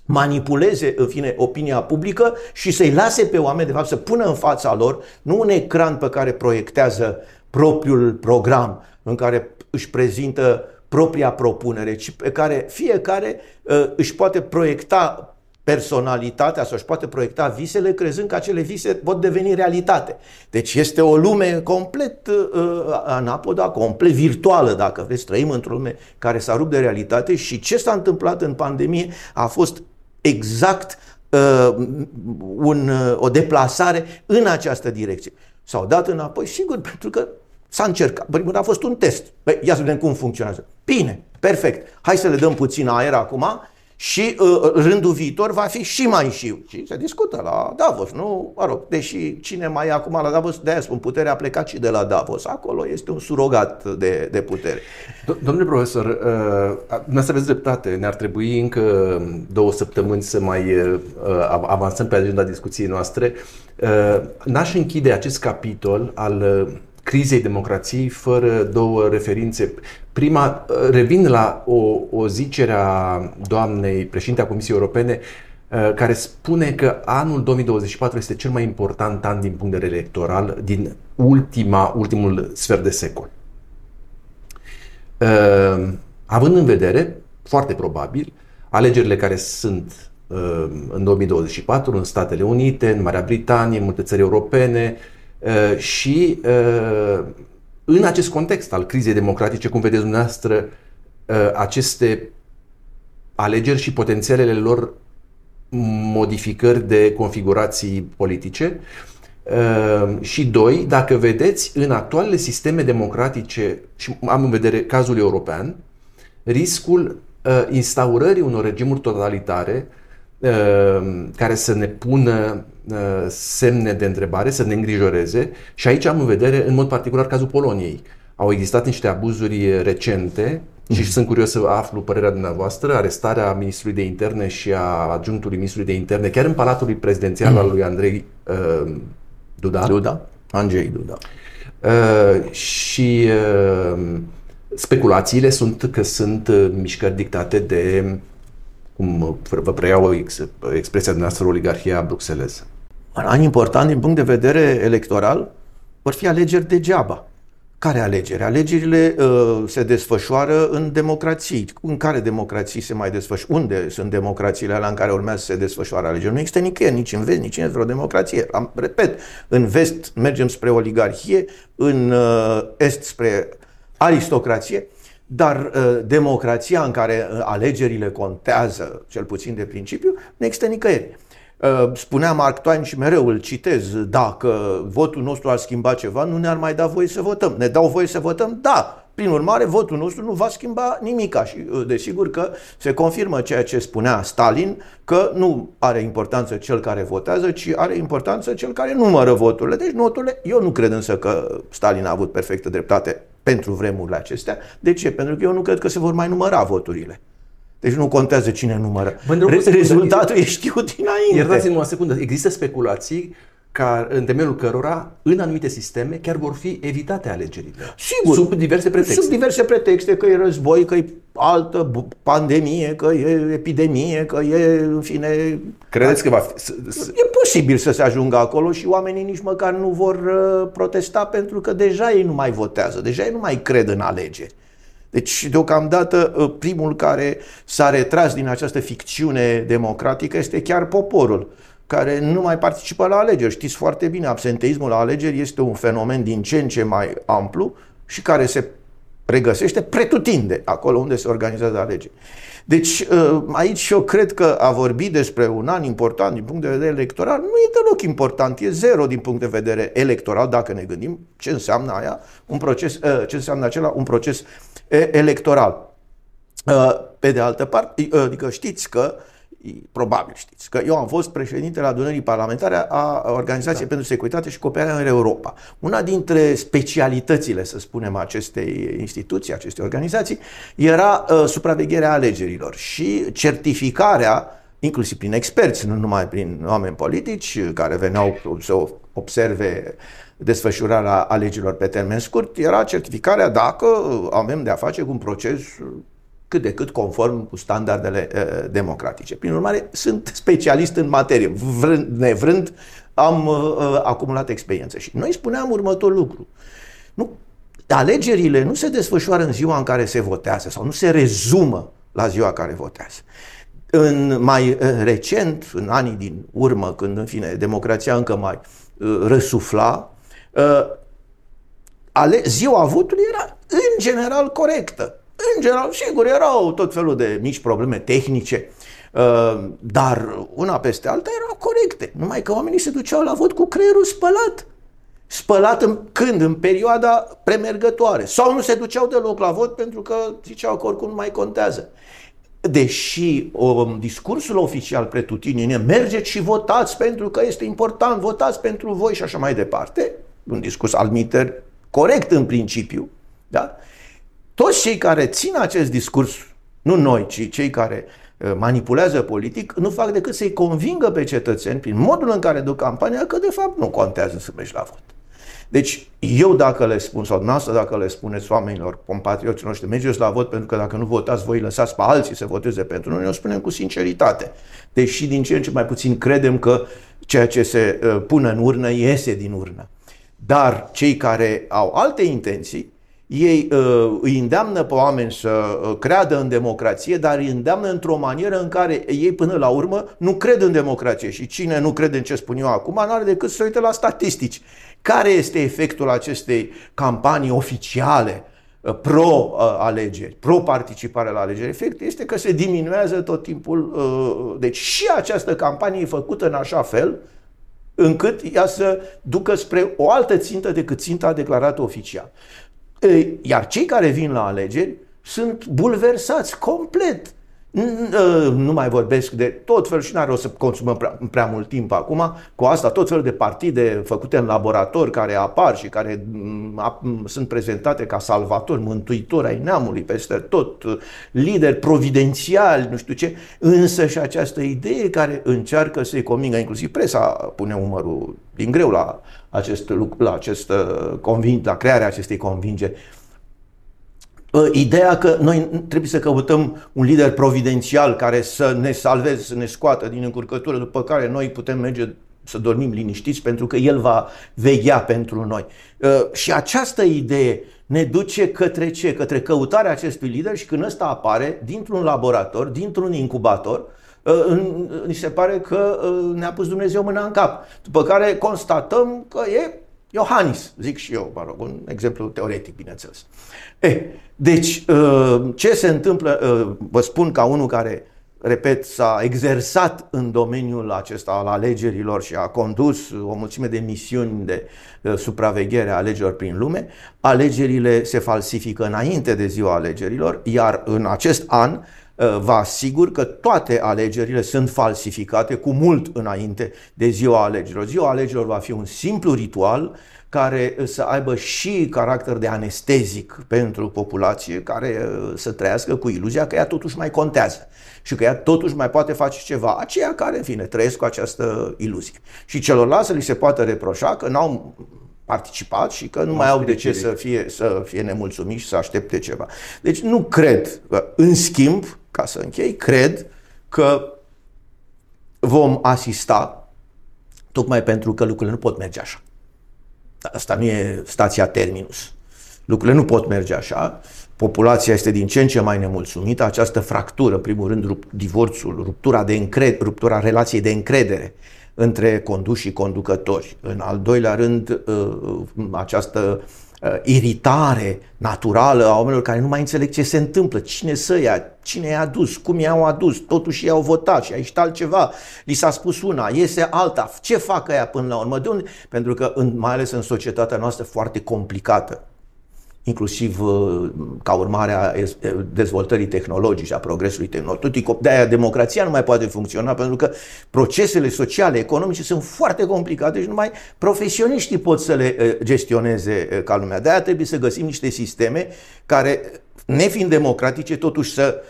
manipuleze, în fine, opinia publică și să-i lase pe oameni, de fapt, să pună în fața lor nu un ecran pe care proiectează propriul program, în care își prezintă propria propunere, ci pe care fiecare uh, își poate proiecta personalitatea sau își poate proiecta visele, crezând că acele vise pot deveni realitate. Deci este o lume complet uh, anapoda, complet virtuală, dacă vreți, trăim într-o lume care s-a rupt de realitate și ce s-a întâmplat în pandemie a fost exact uh, un, uh, o deplasare în această direcție. S-au dat înapoi, sigur, pentru că s-a încercat. A fost un test. Băi, ia să vedem cum funcționează. Bine, perfect. Hai să le dăm puțin aer acum. Și uh, rândul viitor va fi și mai șiu. Și se discută la Davos, nu? Mă rog, deși cine mai e acum la Davos, de-aia spun, puterea a plecat și de la Davos. Acolo este un surogat de, de putere. Do- Domnule profesor, uh, nu să aveți dreptate. Ne-ar trebui încă două săptămâni să mai uh, avansăm pe agenda discuției noastre. Uh, n-aș închide acest capitol al... Uh, crizei democrației fără două referințe. Prima, revin la o, o zicere a doamnei președinte a Comisiei Europene care spune că anul două mii douăzeci și patru este cel mai important an din punct de vedere electoral din ultima, ultimul sfert de secol. Având în vedere, foarte probabil, alegerile care sunt în două mii douăzeci și patru în Statele Unite, în Marea Britanie, în multe țări europene, Uh, și uh, în acest context al crizei democratice, cum vedeți dumneavoastră uh, aceste alegeri și potențialele lor modificări de configurații politice? Uh, și doi, dacă vedeți în actualele sisteme democratice, și am în vedere cazul european, riscul uh, instaurării unor regimuri totalitare uh, care să ne pună semne de întrebare, să ne îngrijoreze și aici am în vedere în mod particular cazul Poloniei. Au existat niște abuzuri recente și mm-hmm. sunt curios să aflu părerea dumneavoastră, arestarea ministrului de interne și a adjunctului ministrului de interne, chiar în palatul prezidențial mm-hmm. al lui Andrei uh, Duda. Duda. Andrei Duda. Uh, și uh, speculațiile sunt că sunt uh, mișcări dictate de, cum vă preiau expresia dumneavoastră, oligarhia bruxeleză. În an important din punct de vedere electoral vor fi alegeri degeaba. Care alegeri? Alegerile uh, se desfășoară în democrații. În care democrații se mai desfășoară? Unde sunt democrațiile alea în care urmează să se desfășoare alegeri? Nu există nicăieri, nici în vest, nici în vreo democrație. Am, repet, în vest mergem spre oligarhie, în uh, est spre aristocrație. Dar uh, democrația în care alegerile contează, cel puțin de principiu, nu există nicăieri. Uh, spunea Mark Twain și mereu îl citez, dacă votul nostru ar schimba ceva, nu ne-ar mai da voie să votăm. Ne dau voie să votăm? Da! Prin urmare, votul nostru nu va schimba nimica și desigur că se confirmă ceea ce spunea Stalin, că nu are importanță cel care votează, ci are importanță cel care numără voturile. Deci voturile, eu nu cred însă că Stalin a avut perfectă dreptate pentru vremurile acestea. De ce? Pentru că eu nu cred că se vor mai număra voturile. Deci nu contează cine numără. Re- rezultatul e știut dinainte. Iertați-mă o secundă. Există speculații ca, în temelul cărora, în anumite sisteme, chiar vor fi evitate alegerile. Sigur. Sub diverse pretexte. Sub diverse pretexte, că e război, că e altă pandemie, că e epidemie, că e, în fine... Credeți că va fi... E posibil să se ajungă acolo și oamenii nici măcar nu vor protesta pentru că deja ei nu mai votează, deja ei nu mai cred în alegeri. Deci, deocamdată, primul care s-a retras din această ficțiune democratică este chiar poporul, care nu mai participă la alegeri. Știți foarte bine, absenteismul la alegeri este un fenomen din ce în ce mai amplu și care se regăsește pretutinde acolo unde se organizează alegeri. Deci aici eu cred că a vorbi despre un an important din punct de vedere electoral nu e deloc important, e zero din punct de vedere electoral dacă ne gândim ce înseamnă aia, un proces, ce înseamnă acela un proces electoral. Pe de altă parte, adică știți că Probabil știți că eu am fost președintele adunării parlamentare a Organizației da. pentru Securitate și Cooperare în Europa. Una dintre specialitățile, să spunem, acestei instituții, acestei organizații, era uh, supravegherea alegerilor și certificarea, inclusiv prin experți, nu numai prin oameni politici, care veneau să observe desfășurarea alegerilor pe termen scurt, era certificarea dacă avem de a face cu un proces cât de cât conform cu standardele uh, democratice. Prin urmare, sunt specialist în materie. Vrând, nevrând, am uh, acumulat experiență. Și noi spuneam următorul lucru. Nu, alegerile nu se desfășoară în ziua în care se votează sau nu se rezumă la ziua care votează. În mai recent, în anii din urmă, când, în fine, democrația încă mai uh, răsufla, uh, ale, ziua votului era, în general, corectă. În general, sigur, erau tot felul de mici probleme tehnice, dar una peste alta erau corecte. Numai că oamenii se duceau la vot cu creierul spălat. Spălat în, când? În perioada premergătoare. Sau nu se duceau deloc la vot pentru că ziceau că oricum nu mai contează. Deși um, discursul oficial pretutindeni, mergeți și votați pentru că este important, votați pentru voi și așa mai departe, un discurs altminteri corect în principiu, da? Toți cei care țin acest discurs, nu noi, ci cei care manipulează politic, nu fac decât să-i convingă pe cetățeni, prin modul în care duc campania, că de fapt nu contează să mergi la vot. Deci eu dacă le spun, sau dumneavoastră dacă le spuneți oamenilor, compatrioții noștri, mergeți la vot pentru că dacă nu votați, voi lăsați pe alții să voteze pentru noi, o spunem cu sinceritate. Deși din ce în ce mai puțin credem că ceea ce se pune în urnă iese din urnă. Dar cei care au alte intenții, ei uh, îi îndeamnă pe oameni să creadă în democrație, dar îi îndeamnă într-o manieră în care ei până la urmă nu cred în democrație. Și cine nu crede în ce spun eu acum, nu are decât să uite la statistici. Care este efectul acestei campanii oficiale uh, pro-alegeri, pro-participare la alegeri? Efectul este că se diminuează tot timpul. Uh, deci și această campanie e făcută în așa fel încât ea să ducă spre o altă țintă decât ținta declarată oficial. Iar cei care vin la alegeri sunt bulversați complet. Nu mai vorbesc de tot felul, și n-are o să consumăm prea, prea mult timp acum, cu asta tot felul de partide făcute în laborator care apar și care sunt prezentate ca salvatori, mântuitori ai neamului peste tot, lideri providențiali, nu știu ce, însă și această idee care încearcă să-i convingă, inclusiv presa pune umărul din greu la acest lucru, la, acest, la crearea acestei convingeri. Ideea că noi trebuie să căutăm un lider providențial care să ne salveze, să ne scoată din încurcătură, după care noi putem merge să dormim liniștiți pentru că el va veghea pentru noi. Și această idee ne duce către ce? Către căutarea acestui lider și când ăsta apare dintr-un laborator, dintr-un incubator, ni se pare că ne-a pus Dumnezeu mâna în cap. După care constatăm că e Iohannis, zic și eu, mă rog, un exemplu teoretic, bineînțeles. Eh, deci, ce se întâmplă, vă spun ca unul care, repet, s-a exersat în domeniul acesta al alegerilor și a condus o mulțime de misiuni de supraveghere a alegerilor prin lume, alegerile se falsifică înainte de ziua alegerilor, iar în acest an vă asigur că toate alegerile sunt falsificate cu mult înainte de ziua alegerilor. Ziua alegerilor va fi un simplu ritual care să aibă și caracter de anestezic pentru populație care să trăiască cu iluzia că ea totuși mai contează și că ea totuși mai poate face ceva. Aceia care, în fine, trăiesc cu această iluzie. Și celorlalți li se poate reproșa că n-au participat și că nu M-a mai au de ce să fie, să fie nemulțumiți și să aștepte ceva. Deci nu cred, în schimb, ca să închei, cred că vom asista, tocmai pentru că lucrurile nu pot merge așa. Asta nu e stația terminus. Lucrurile nu pot merge așa. Populația este din ce în ce mai nemulțumită. Această fractură, în primul rând, divorțul, ruptura, de încred- ruptura relației de încredere între conduși și conducători. În al doilea rând, această iritare naturală a oamenilor care nu mai înțeleg ce se întâmplă, cine să ia, cine i-a adus, cum i-au adus, totuși i-au votat și a ieșit altceva, li s-a spus una, iese alta, ce fac ea până la urmă? De unde? Pentru că, în, mai ales în societatea noastră foarte complicată, inclusiv ca urmare a dezvoltării tehnologice și a progresului tehnologic. De-aia democrația nu mai poate funcționa, pentru că procesele sociale, economice sunt foarte complicate și numai profesioniștii pot să le gestioneze ca lumea. De-aia trebuie să găsim niște sisteme care, nefiind democratice, totuși să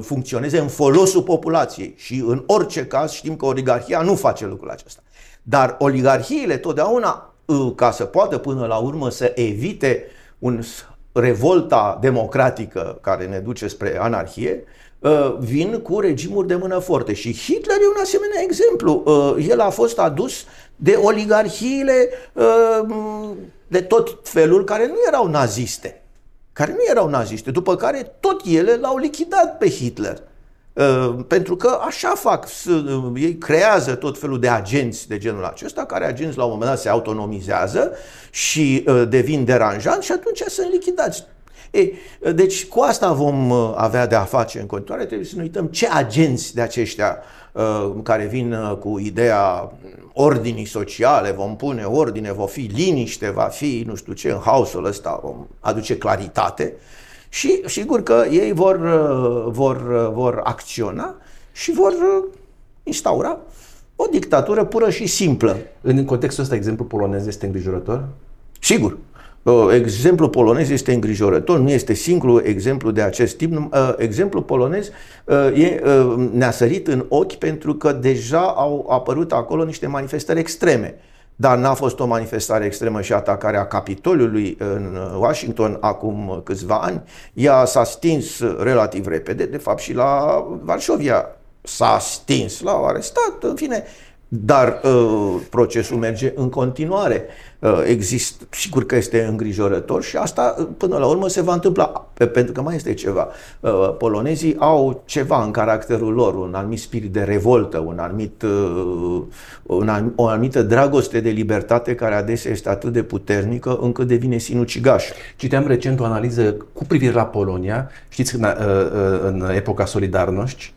funcționeze în folosul populației. Și în orice caz știm că oligarhia nu face lucrul acesta. Dar oligarhiile totdeauna, ca să poată până la urmă să evite un revolta democratică care ne duce spre anarhie, vin cu regimuri de mână forte. Și Hitler e un asemenea exemplu. El a fost adus de oligarhiile de tot felul care nu erau naziste. Care nu erau naziste, după care tot ele l-au lichidat pe Hitler. Pentru că așa fac, ei creează tot felul de agenți de genul acesta, care agenți la un moment dat se autonomizează și devin deranjanți și atunci sunt lichidați. Ei, deci cu asta vom avea de a face în continuare, trebuie să ne uităm ce agenți de aceștia care vin cu ideea ordinii sociale, vom pune ordine, va fi liniște, va fi nu știu ce în haosul ăsta, vom aduce claritate. Și sigur că ei vor, vor, vor acționa și vor instaura o dictatură pură și simplă. În contextul ăsta, exemplul polonez este îngrijorător? Sigur. Exemplul polonez este îngrijorător, nu este singurul exemplu de acest tip. Exemplul polonez e, ne-a sărit în ochi pentru că deja au apărut acolo niște manifestări extreme. Dar n-a fost o manifestare extremă și atacarea Capitoliului în Washington acum câțiva ani. Ea s-a stins relativ repede, de fapt și la Varșovia s-a stins, l-au arestat, în fine. Dar uh, procesul merge în continuare. Uh, există, sigur că este îngrijorător și asta până la urmă se va întâmpla, pentru că mai este ceva. Uh, polonezii au ceva în caracterul lor, un anumit spirit de revoltă, un anumit, uh, un, o anumită dragoste de libertate care adesea este atât de puternică încât devine sinucigaș. Citeam recent o analiză cu privire la Polonia, știți, în, în epoca Solidarność,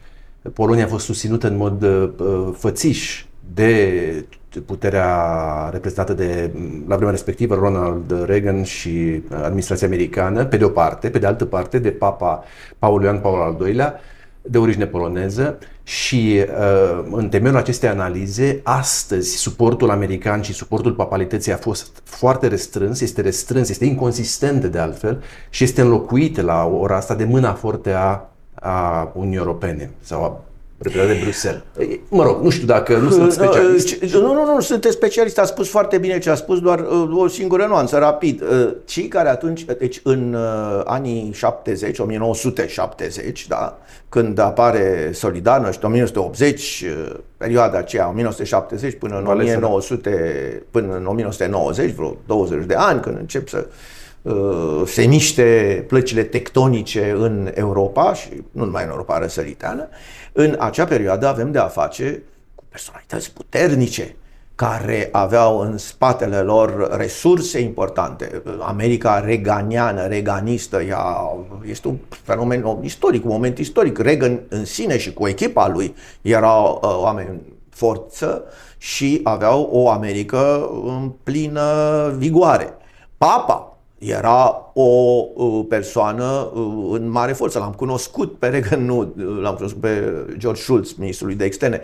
Polonia a fost susținută în mod uh, fățiș de puterea reprezentată de, la vremea respectivă, Ronald Reagan și administrația americană, pe de o parte, pe de altă parte de Papa Paul Ioan Paul al doilea-lea, de origine poloneză și în temeiul acestei analize, astăzi suportul american și suportul papalității a fost foarte restrâns, este restrâns, este inconsistent de altfel și este înlocuit la ora asta de mâna forte a, a Uniunii Europene sau a reprezentată de Bruxelles. Mă rog, nu știu dacă nu sunt specialist. Nu, nu, nu, sunteți specialist, a spus foarte bine ce a spus, doar o singură nuanță, rapid. Cei care atunci, deci în anii șaptezeci, o mie nouă sute șaptezeci, da, când apare Solidarność, o mie nouă sute optzeci, perioada aceea, o mie nouă sute șaptezeci până în, o mie nouă sute, până în o mie nouă sute nouăzeci, vreo douăzeci de ani, când încep să se miște plăcile tectonice în Europa și nu numai în Europa răsăriteană, în acea perioadă avem de a face cu personalități puternice care aveau în spatele lor resurse importante. America reganiană, reganistă, ea este un fenomen istoric, un moment istoric. Reagan în sine și cu echipa lui erau uh, oameni forță și aveau o Americă în plină vigoare. Papa era o persoană în mare forță. L-am cunoscut pe Reagan, nu l-am cunoscut pe George Schulz, ministrul de externe,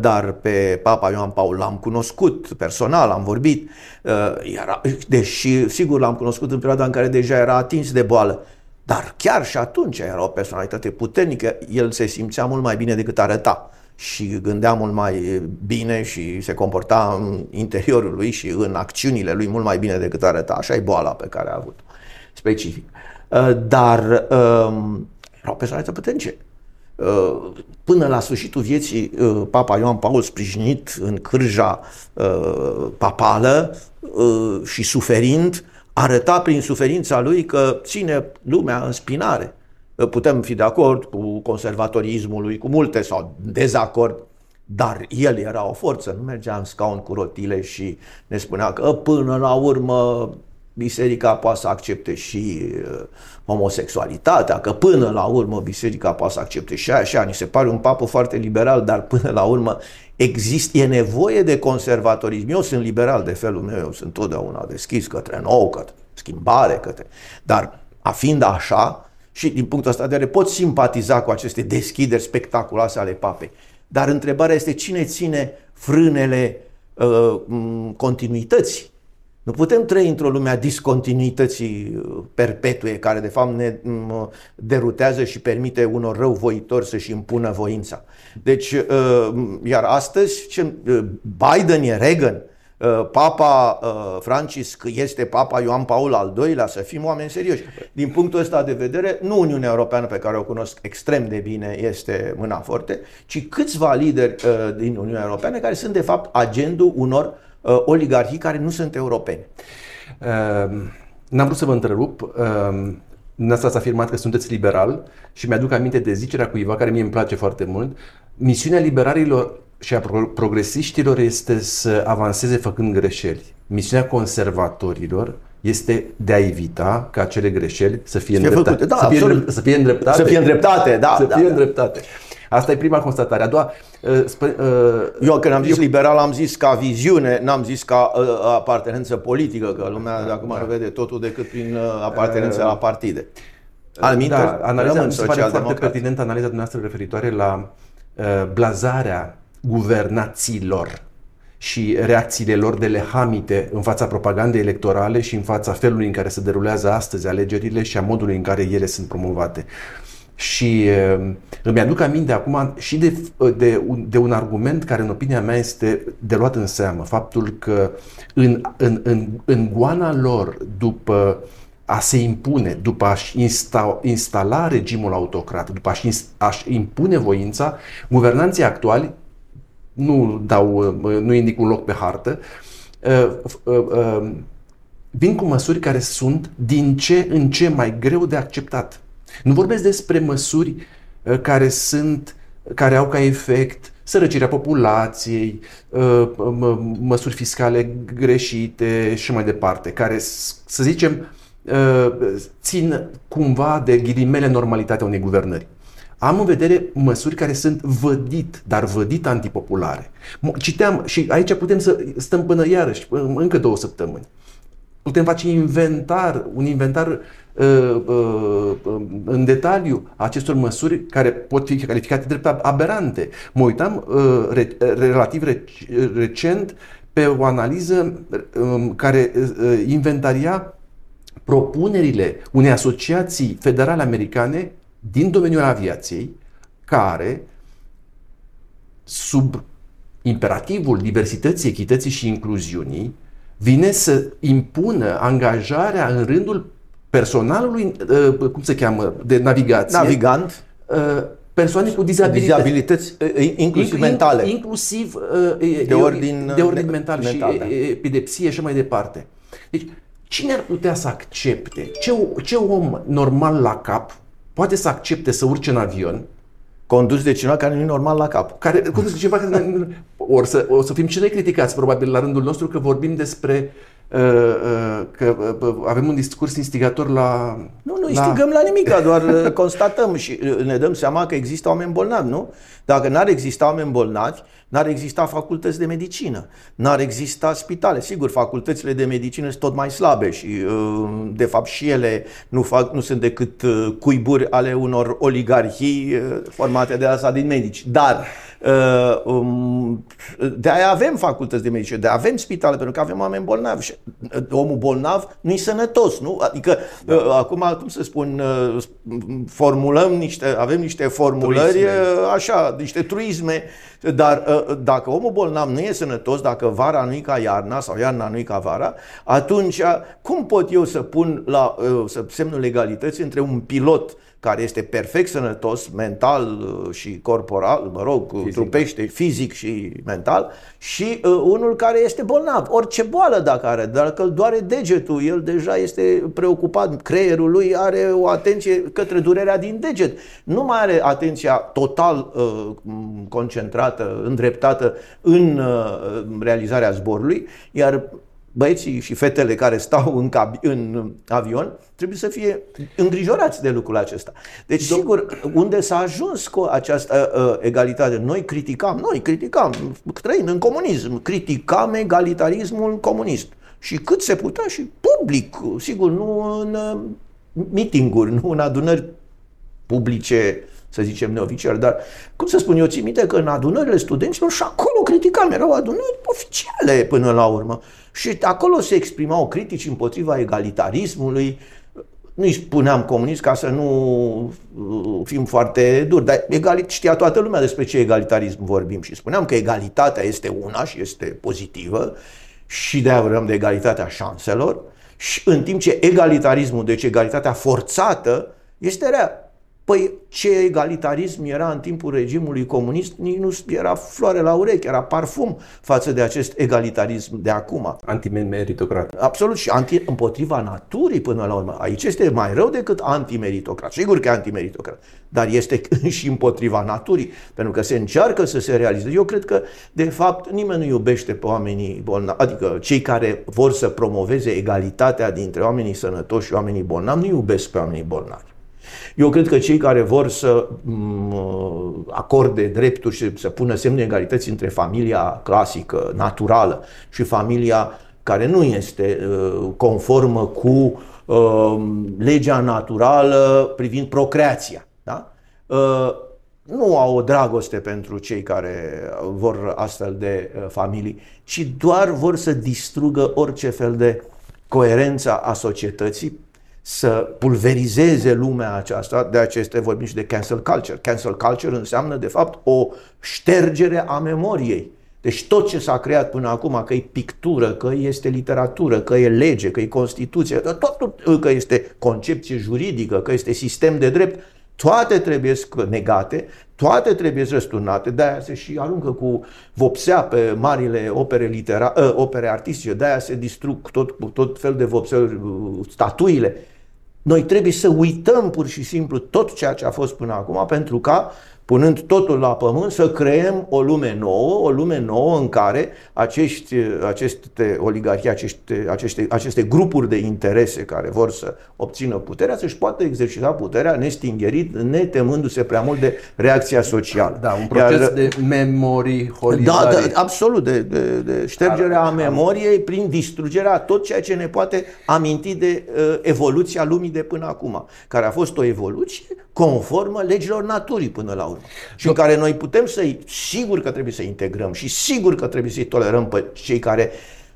dar pe Papa Ioan Paul l-am cunoscut personal, am vorbit. Era, deși, sigur, l-am cunoscut în perioada în care deja era atins de boală, dar chiar și atunci era o personalitate puternică, el se simțea mult mai bine decât arăta. Și gândea mult mai bine și se comporta în interiorul lui și în acțiunile lui mult mai bine decât arăta. Așa e boala pe care a avut-o, specific. Dar era o personalitate puternică. Până la sfârșitul vieții, Papa Ioan Paul, sprijinit în cârja papală și suferind, arăta prin suferința lui că ține lumea în spinare. Putem fi de acord cu conservatorismul lui, cu multe sau dezacord, dar el era o forță, nu mergea în scaun cu rotile și ne spunea că până la urmă biserica poate să accepte și homosexualitatea, că până la urmă biserica poate să accepte și aia, așa. Ni se pare un papă foarte liberal, dar până la urmă există, e nevoie de conservatorism. Eu sunt liberal de felul meu, eu sunt totdeauna deschis către nou, către schimbare către... Dar, a fiind așa, și din punctul ăsta de vedere pot simpatiza cu aceste deschideri spectaculoase ale papei. Dar întrebarea este cine ține frânele uh, continuității. Nu putem trăi într-o lume a discontinuității perpetue, care de fapt ne derutează și permite unor răuvoitori să-și impună voința. Deci, iar astăzi, Biden e Reagan, Papa Francisc este Papa Ioan Paul al doilea, să fim oameni serioși. Din punctul ăsta de vedere, nu Uniunea Europeană, pe care o cunosc extrem de bine, este mâna forte, ci câțiva lideri din Uniunea Europeană care sunt de fapt agendul unor oligarhii care nu sunt europene. Uh, n-am vrut să vă întrerup. Uh, N-ați afirmat că sunteți liberal și mi-aduc aminte de zicerea cuiva care mie îmi place foarte mult. Misiunea liberarilor și a progresiștilor este să avanseze făcând greșeli. Misiunea conservatorilor este de a evita ca acele greșeli să fie îndreptate. Da, să, fie îndreptate. să fie îndreptate. Să fie îndreptate, da. Să fie da, îndreptate. Asta e prima constatare. A doua, uh, sp- uh, eu când am zis eu... liberal am zis ca viziune, n-am zis ca uh, apartenență politică, că lumea de acum da. ar vede totul decât prin uh, apartenență uh, la partide. Alminte, da, analiza mi se pare foarte pertinentă, analiza dumneavoastră referitoare la uh, blazarea guvernaților și reacțiile lor de lehamite în fața propagandei electorale și în fața felului în care se derulează astăzi alegerile și a modului în care ele sunt promovate. Și îmi aduc aminte acum și de, de, un, de un argument care, în opinia mea, este de luat în seamă. Faptul că în, în, în, în goana lor, după a se impune, după a-și insta, instala regimul autocrat, după a-și, a-și impune voința, guvernanții actuali, nu, dau, nu indic un loc pe hartă, uh, uh, uh, vin cu măsuri care sunt din ce în ce mai greu de acceptat. Nu vorbesc despre măsuri care sunt, care au ca efect sărăcirea populației, măsuri fiscale greșite și mai departe, care, să zicem, țin cumva de ghilimele normalitatea unei guvernări. Am în vedere măsuri care sunt vădit, dar vădit antipopulare. Citeam și aici putem să stăm până iarăși, încă două săptămâni. Putem face inventar, un inventar uh, uh, în detaliu acestor măsuri care pot fi calificate drept aberante. Mă uitam uh, re, relativ rec, recent pe o analiză um, care uh, inventaria propunerile unei asociații federale americane din domeniul aviației care, sub imperativul diversității, echității și incluziunii, vine să impună angajarea în rândul personalului, cum se cheamă, de navigație. Navigant. Persoane cu dizabilități. Dizabilități, inclusiv mentale. Inclusiv de ordin, de ordin mental și epidepsie și mai departe. Deci, cine ar putea să accepte? Ce, ce om normal la cap poate să accepte să urce în avion? Condus de cineva care nu e normal la cap. Care, condus de cineva care nu or să, o să fim și noi criticați, probabil, la rândul nostru, că vorbim despre uh, uh, că uh, avem un discurs instigator la... Nu, nu instigăm la, la nimic, doar constatăm și ne dăm seama că există oameni bolnavi, nu? Dacă n-ar exista oameni bolnavi, n-ar exista facultăți de medicină, n-ar exista spitale. Sigur, facultățile de medicină sunt tot mai slabe și, de fapt, și ele nu, fac, nu sunt decât cuiburi ale unor oligarhii formate de asta din medici. Dar de-aia avem facultăți de medicină, de-aia avem spitale, pentru că avem oameni bolnavi. Și omul bolnav nu-i sănătos, nu? Adică, da. Acum, cum să spun, formulăm niște, avem niște formulări, Turisme. așa, niște truisme, dar dacă omul bolnav nu e sănătos, dacă vara nu-i ca iarna sau iarna nu-i ca vara, atunci cum pot eu să pun la să semnul egalității între un pilot care este perfect sănătos mental și corporal, mă rog, fizic. trupește, fizic și mental, și uh, unul care este bolnav. Orice boală dacă are, dacă îl doare degetul, el deja este preocupat, creierul lui are o atenție către durerea din deget. Nu mai are atenția total uh, concentrată, îndreptată în uh, realizarea zborului, iar băieții și fetele care stau în, cab- în avion trebuie să fie îngrijorați de lucrul acesta. Deci, sigur, unde s-a ajuns cu această uh, egalitate? Noi criticam, noi criticam, trăind în comunism, criticam egalitarismul comunist. și cât se putea și public, sigur, nu în mitinguri, nu în adunări publice, să zicem, neoficial, dar, cum să spun, eu țin minte că în adunările studenților și acolo criticam, erau adunări oficiale până la urmă și acolo se exprimau critici împotriva egalitarismului, nu-i spuneam comunist ca să nu fim foarte duri, dar egalit- știa toată lumea despre ce egalitarism vorbim și spuneam că egalitatea este una și este pozitivă și de-aia vorbim de egalitatea șanselor, și în timp ce egalitarismul, deci egalitatea forțată, este rea. Păi ce egalitarism era în timpul regimului comunist, nici nu era floare la ureche, era parfum față de acest egalitarism de acum. Antimeritocrat. Absolut, și anti, împotriva naturii până la urmă. Aici este mai rău decât antimeritocrat. Sigur că e antimeritocrat, dar este și împotriva naturii, pentru că se încearcă să se realizeze. Eu cred că, de fapt, nimeni nu iubește pe oamenii bolnavi, adică cei care vor să promoveze egalitatea dintre oamenii sănătoși și oamenii bolnavi, nu iubesc pe oamenii bolnavi. Eu cred că cei care vor să acorde drepturi și să pună semne egalității între familia clasică, naturală, și familia care nu este conformă cu legea naturală privind procreația, da? Nu au o dragoste pentru cei care vor astfel de familii, ci doar vor să distrugă orice fel de coerență a societății, să pulverizeze lumea aceasta, de aceea este vorbim și de cancel culture. Cancel culture înseamnă, de fapt, o ștergere a memoriei. Deci tot ce s-a creat până acum, că e pictură, că este literatură, că e lege, că e Constituție, totul, că este concepție juridică, că este sistem de drept, toate trebuie negate, toate trebuie răsturnate, de-aia se și aruncă cu vopsea pe marile opere, litera, uh, opere artistice, de-aia se distrug tot, tot fel de vopseli, statuile. Noi trebuie să uităm pur și simplu tot ceea ce a fost până acum, pentru ca, punând totul la pământ, să creăm o lume nouă, o lume nouă în care acești, aceste oligarhii, aceste, aceste, aceste grupuri de interese care vor să obțină puterea, să-și poată exercita puterea nestingherit, netemându-se prea mult de reacția socială. Da, un proces Iar, de memoriholizare. Da, da, absolut, de, de, de ștergerea a memoriei prin distrugerea tot ceea ce ne poate aminti de uh, evoluția lumii de până acum, care a fost o evoluție conformă legilor naturii până la urmă. Și în care noi putem să-i, sigur că trebuie să-i integrăm și sigur că trebuie să-i tolerăm pe cei care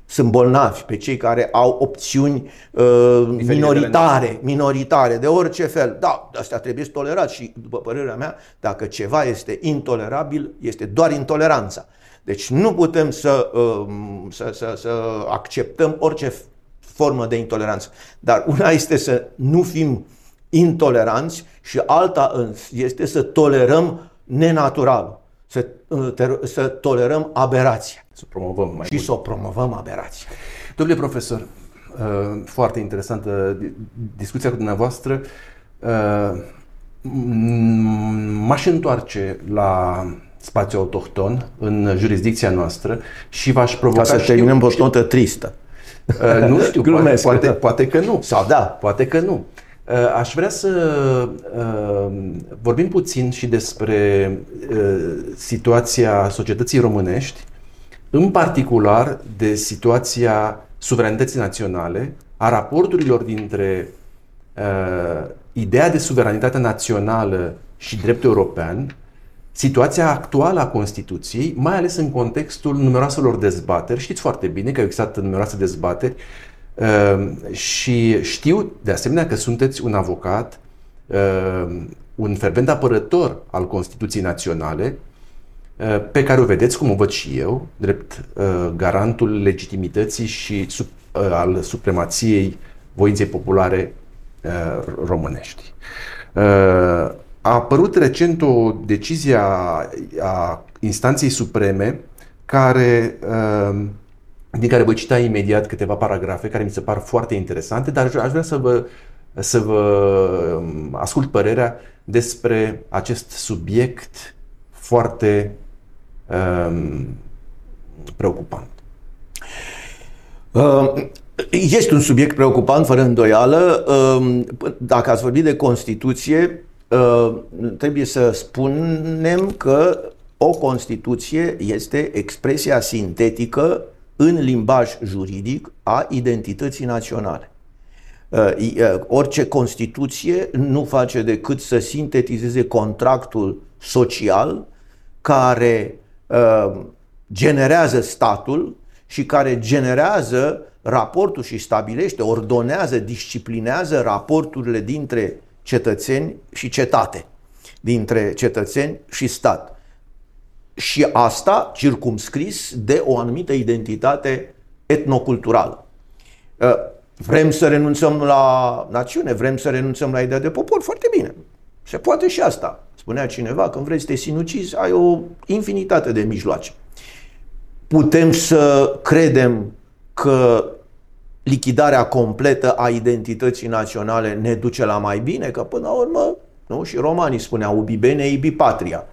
sunt bolnavi, pe cei care au opțiuni uh, minoritare, minoritare, de orice fel. Da, astea trebuie tolerat și, după părerea mea, dacă ceva este intolerabil, este doar intoleranța. Deci nu putem să, uh, să, să, să acceptăm orice formă de intoleranță. Dar una este să nu fim intoleranți și alta este să tolerăm nenatural, să, să tolerăm aberația. Să promovăm mai și mult. Să o promovăm aberația. Domnule profesor, foarte interesantă discuția cu dumneavoastră. M-aș întoarce la spațiul autohton în jurisdicția noastră și v-aș provoca... Ca să terminăm o notă tristă. Nu știu, poate, poate, poate că nu. Sau da, poate că nu. Aș vrea să uh, vorbim puțin și despre uh, situația societății românești, în particular de situația suveranității naționale, a raporturilor dintre uh, ideea de suveranitate națională și dreptul european, situația actuală a Constituției, mai ales în contextul numeroaselor dezbateri. Știți foarte bine că au existat numeroase dezbateri. Uh, și știu de asemenea că sunteți un avocat, uh, un fervent apărător al Constituției Naționale, uh, pe care o vedeți, cum o văd și eu, drept uh, garantul legitimității și sub, uh, al supremației voinței populare uh, românești. Uh, a apărut recent o decizie a, a instanței supreme care... Uh, din care voi cita imediat câteva paragrafe care mi se par foarte interesante, dar aș vrea să vă, să vă ascult părerea despre acest subiect foarte um, preocupant. Este un subiect preocupant, fără îndoială. Dacă ați vorbit de Constituție, trebuie să spunem că o Constituție este expresia sintetică în limbaj juridic a identității naționale. Orice Constituție nu face decât să sintetizeze contractul social care generează statul și care generează raportul și stabilește, ordonează, disciplinează raporturile dintre cetățeni și cetate, dintre cetățeni și stat. Și asta circumscris de o anumită identitate etnoculturală. Vrem să renunțăm la națiune, vrem să renunțăm la ideea de popor, foarte bine. Se poate și asta. Spunea cineva, când vrei să te sinucizi, ai o infinitate de mijloace. Putem să credem că lichidarea completă a identității naționale ne duce la mai bine, că până la urmă, nu? Și romanii spuneau, ubi bene, ibi patria.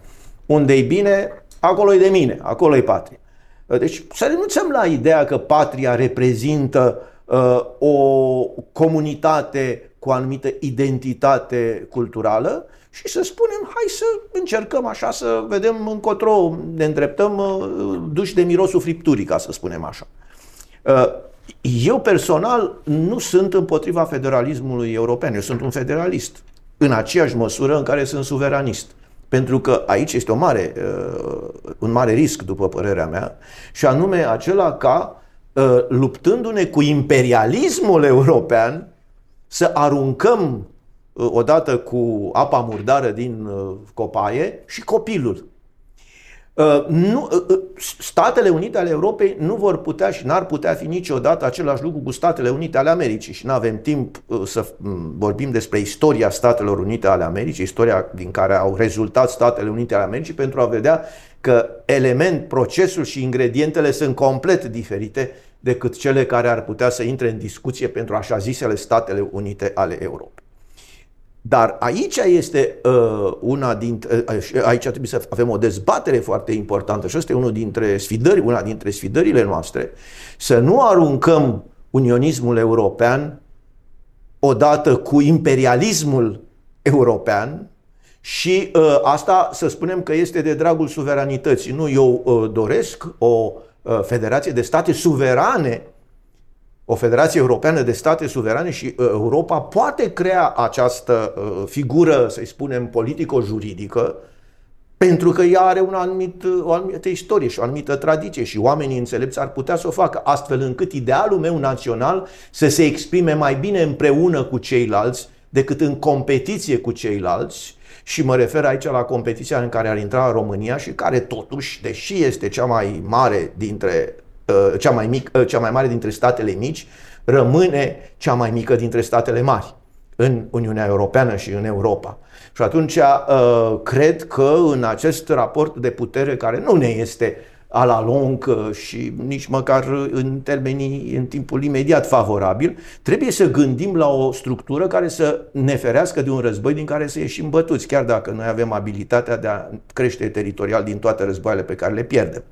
Unde-i bine, acolo-i de mine, acolo-i patria. Deci să renunțăm la ideea că patria reprezintă uh, o comunitate cu o anumită identitate culturală și să spunem, hai să încercăm așa să vedem încotro, ne îndreptăm uh, duși de mirosul fripturii, ca să spunem așa. Eu personal nu sunt împotriva federalismului european, eu sunt un federalist, în aceeași măsură în care sunt suveranist. Pentru că aici este o mare, un mare risc, după părerea mea, și anume acela ca, luptându-ne cu imperialismul european, să aruncăm odată cu apa murdară din copaie și copilul. Uh, nu, uh, Statele Unite ale Europei nu vor putea și n-ar putea fi niciodată același lucru cu Statele Unite ale Americii și n-avem timp uh, să um, vorbim despre istoria Statelor Unite ale Americii, istoria din care au rezultat Statele Unite ale Americii, pentru a vedea că element, procesul și ingredientele sunt complet diferite decât cele care ar putea să intre în discuție pentru așa zisele Statele Unite ale Europei. Dar aici este uh, una dintre, uh, aici trebuie să avem o dezbatere foarte importantă și asta e unul dintre sfidări, una dintre sfidările noastre, să nu aruncăm unionismul european odată cu imperialismul european și uh, asta să spunem că este de dragul suveranității. Nu, eu uh, doresc o uh, federație de state suverane, o federație europeană de state suverane și Europa poate crea această figură, să-i spunem, politico-juridică, pentru că ea are un anumit, o anumită istorie și o anumită tradiție și oamenii înțelepți ar putea să o facă, astfel încât idealul meu național să se exprime mai bine împreună cu ceilalți decât în competiție cu ceilalți. Și mă refer aici la competiția în care ar intra România și care totuși, deși este cea mai mare dintre Cea mai, mic, cea mai mare dintre statele mici, rămâne cea mai mică dintre statele mari în Uniunea Europeană și în Europa. Și atunci cred că în acest raport de putere care nu ne este a la lung și nici măcar în termenii, în timpul imediat favorabil, trebuie să gândim la o structură care să ne ferească de un război din care să ieșim bătuți, chiar dacă noi avem abilitatea de a crește teritorial din toate războaiele pe care le pierdem.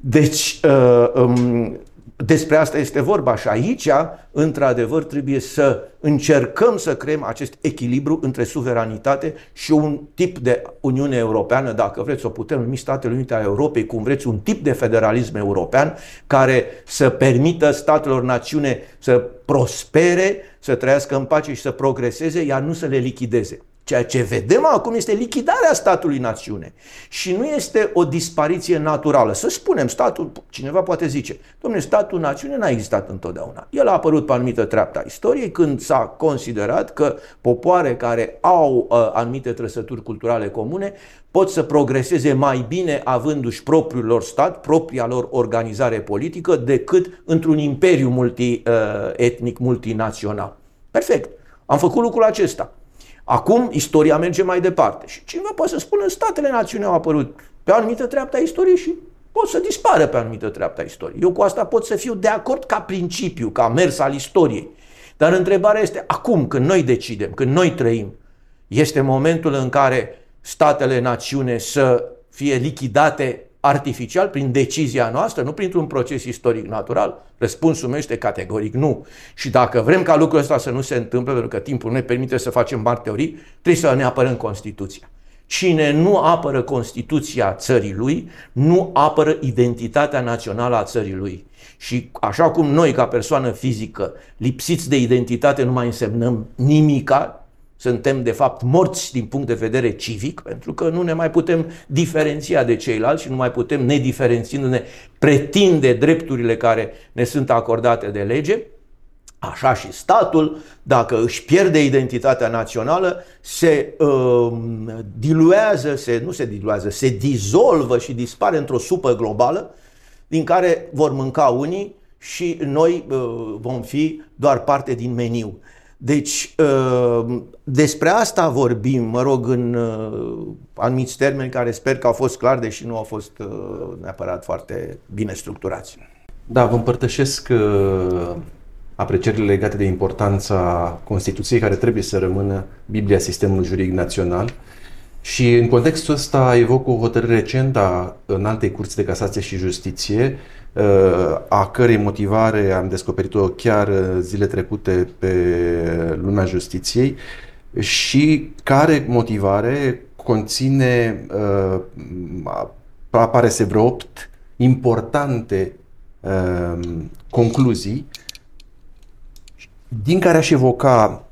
Deci, uh, um, despre asta este vorba și aici, într-adevăr, trebuie să încercăm să creăm acest echilibru între suveranitate și un tip de Uniune Europeană, dacă vreți, o putem numi Statele Unite ale Europei, cum vreți, un tip de federalism european care să permită statelor națiune să prospere, să trăiască în pace și să progreseze, iar nu să le lichideze. Ceea ce vedem acum este lichidarea statului națiune și nu este o dispariție naturală. Să spunem, statul, cineva poate zice, dom'le, statul națiune n-a existat întotdeauna. El a apărut pe anumită treaptă a istoriei când s-a considerat că popoare care au uh, anumite trăsături culturale comune pot să progreseze mai bine avându-și propriul lor stat, propria lor organizare politică, decât într-un imperiu multietnic, multinațional. Perfect, am făcut lucrul acesta. Acum istoria merge mai departe și cineva poate să spună statele națiune au apărut pe o anumită treaptă a istoriei și pot să dispară pe o anumită treaptă a istoriei. Eu cu asta pot să fiu de acord ca principiu, ca mers al istoriei. Dar întrebarea este acum, când noi decidem, când noi trăim, este momentul în care statele națiune să fie lichidate artificial, prin decizia noastră, nu printr-un proces istoric natural? Răspunsul meu este categoric nu. Și dacă vrem ca lucrul ăsta să nu se întâmple, pentru că timpul nu ne permite să facem mari teorii, trebuie să ne apărăm Constituția. Cine nu apără Constituția țării lui, nu apără identitatea națională a țării lui. Și așa cum noi, ca persoană fizică, lipsiți de identitate, nu mai însemnăm nimica, suntem de fapt morți din punct de vedere civic, pentru că nu ne mai putem diferenția de ceilalți și nu mai putem, nediferențiindu-ne, pretinde drepturile care ne sunt acordate de lege. Așa și statul, dacă își pierde identitatea națională, se uh, diluează, se, nu se diluează, se dizolvă și dispare într-o supă globală din care vor mânca unii și noi uh, vom fi doar parte din meniu. Deci uh, despre asta vorbim, mă rog, în uh, anumiți termeni care sper că au fost clar, deși nu au fost uh, neapărat foarte bine structurați. Da, vă împărtășesc uh... aprecierile legate de importanța Constituției, care trebuie să rămână Biblia sistemului juridic național. Și în contextul ăsta evoc o hotărâre recentă a Înaltei Curți de Casație și Justiție, a cărei motivare am descoperit-o chiar zile trecute pe Lumea Justiției și care motivare conține, apare se vreo opt importante concluzii, din care aș evoca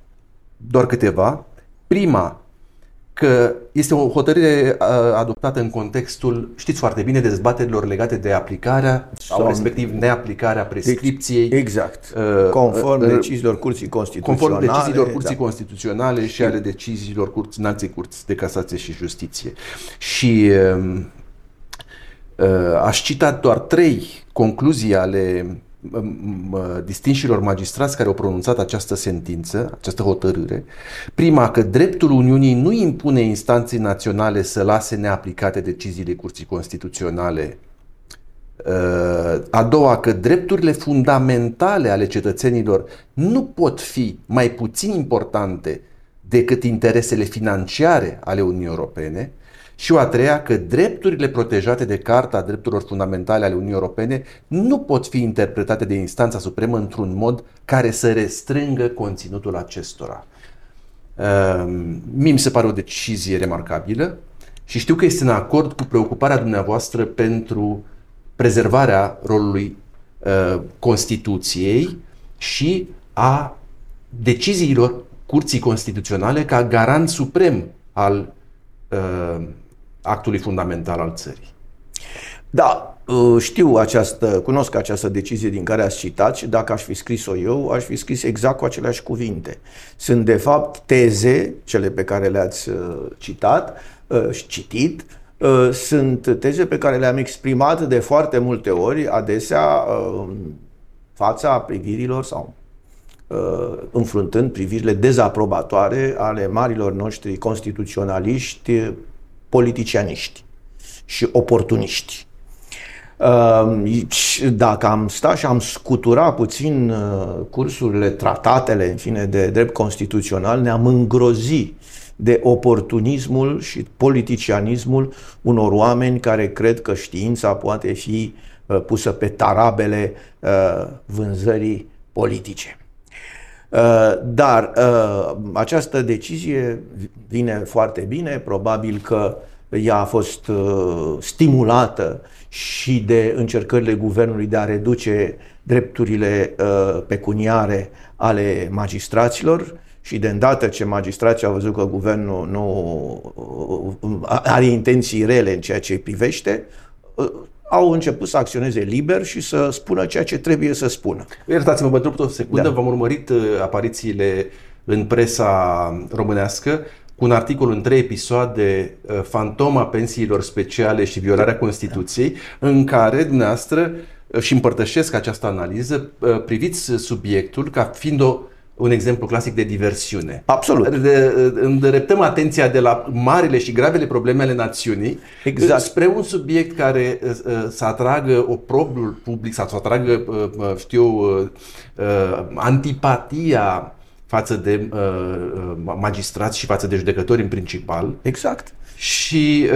doar câteva. Prima, că este o hotărâre adoptată în contextul, știți foarte bine, dezbaterilor legate de aplicarea sau, sau respectiv neaplicarea prescripției. Exact. Uh, conform uh, deciziilor Curții Constituționale. Conform deciziilor Curții exact. Constituționale și ale deciziilor Curții, Înaltei Curți de Casație și Justiție. Și uh, uh, aș cita doar trei concluzii ale distinșilor magistrați care au pronunțat această sentință, această hotărâre. Prima, că dreptul Uniunii nu impune instanței naționale să lase neaplicate deciziile Curții Constituționale. A doua, că drepturile fundamentale ale cetățenilor nu pot fi mai puțin importante decât interesele financiare ale Uniunii Europene. Și o a treia, că drepturile protejate de Carta Drepturilor Fundamentale ale Uniunii Europene nu pot fi interpretate de instanța supremă într-un mod care să restrângă conținutul acestora. Mie mi se pare o decizie remarcabilă și știu că este în acord cu preocuparea dumneavoastră pentru prezervarea rolului Constituției și a deciziilor Curții Constituționale ca garant suprem al actului fundamental al țării. Da, știu această, cunosc această decizie din care ați citat și dacă aș fi scris-o eu, aș fi scris exact cu aceleași cuvinte. Sunt de fapt teze, cele pe care le-ați citat și citit, sunt teze pe care le-am exprimat de foarte multe ori, adesea fața privirilor sau înfruntând privirile dezaprobatoare ale marilor noștri constituționaliști, politicianiști și oportuniști. Dacă am stat și am scutura puțin cursurile, tratatele, în fine, de drept constituțional, ne-am îngrozi de oportunismul și politicianismul unor oameni care cred că știința poate fi pusă pe tarabele vânzării politice. Dar această decizie vine foarte bine, probabil că ea a fost stimulată și de încercările guvernului de a reduce drepturile pecuniare ale magistraților și de îndată ce magistrații au văzut că guvernul nu are intenții rele în ceea ce îi privește, au început să acționeze liber și să spună ceea ce trebuie să spună. Iertați-mă, pentru o secundă, da. V-am urmărit aparițiile în presa românească cu un articol în trei episoade, Fantoma pensiilor speciale și violarea Constituției, în care dumneavoastră, și împărtășesc această analiză, priviți subiectul ca fiind o un exemplu clasic de diversiune. Absolut. Îndreptăm atenția de la marile și gravele probleme ale națiunii exact. Spre un subiect care să atragă oprobriul public, să atragă, știu, antipatia față de magistrați și față de judecători în principal. Exact. Și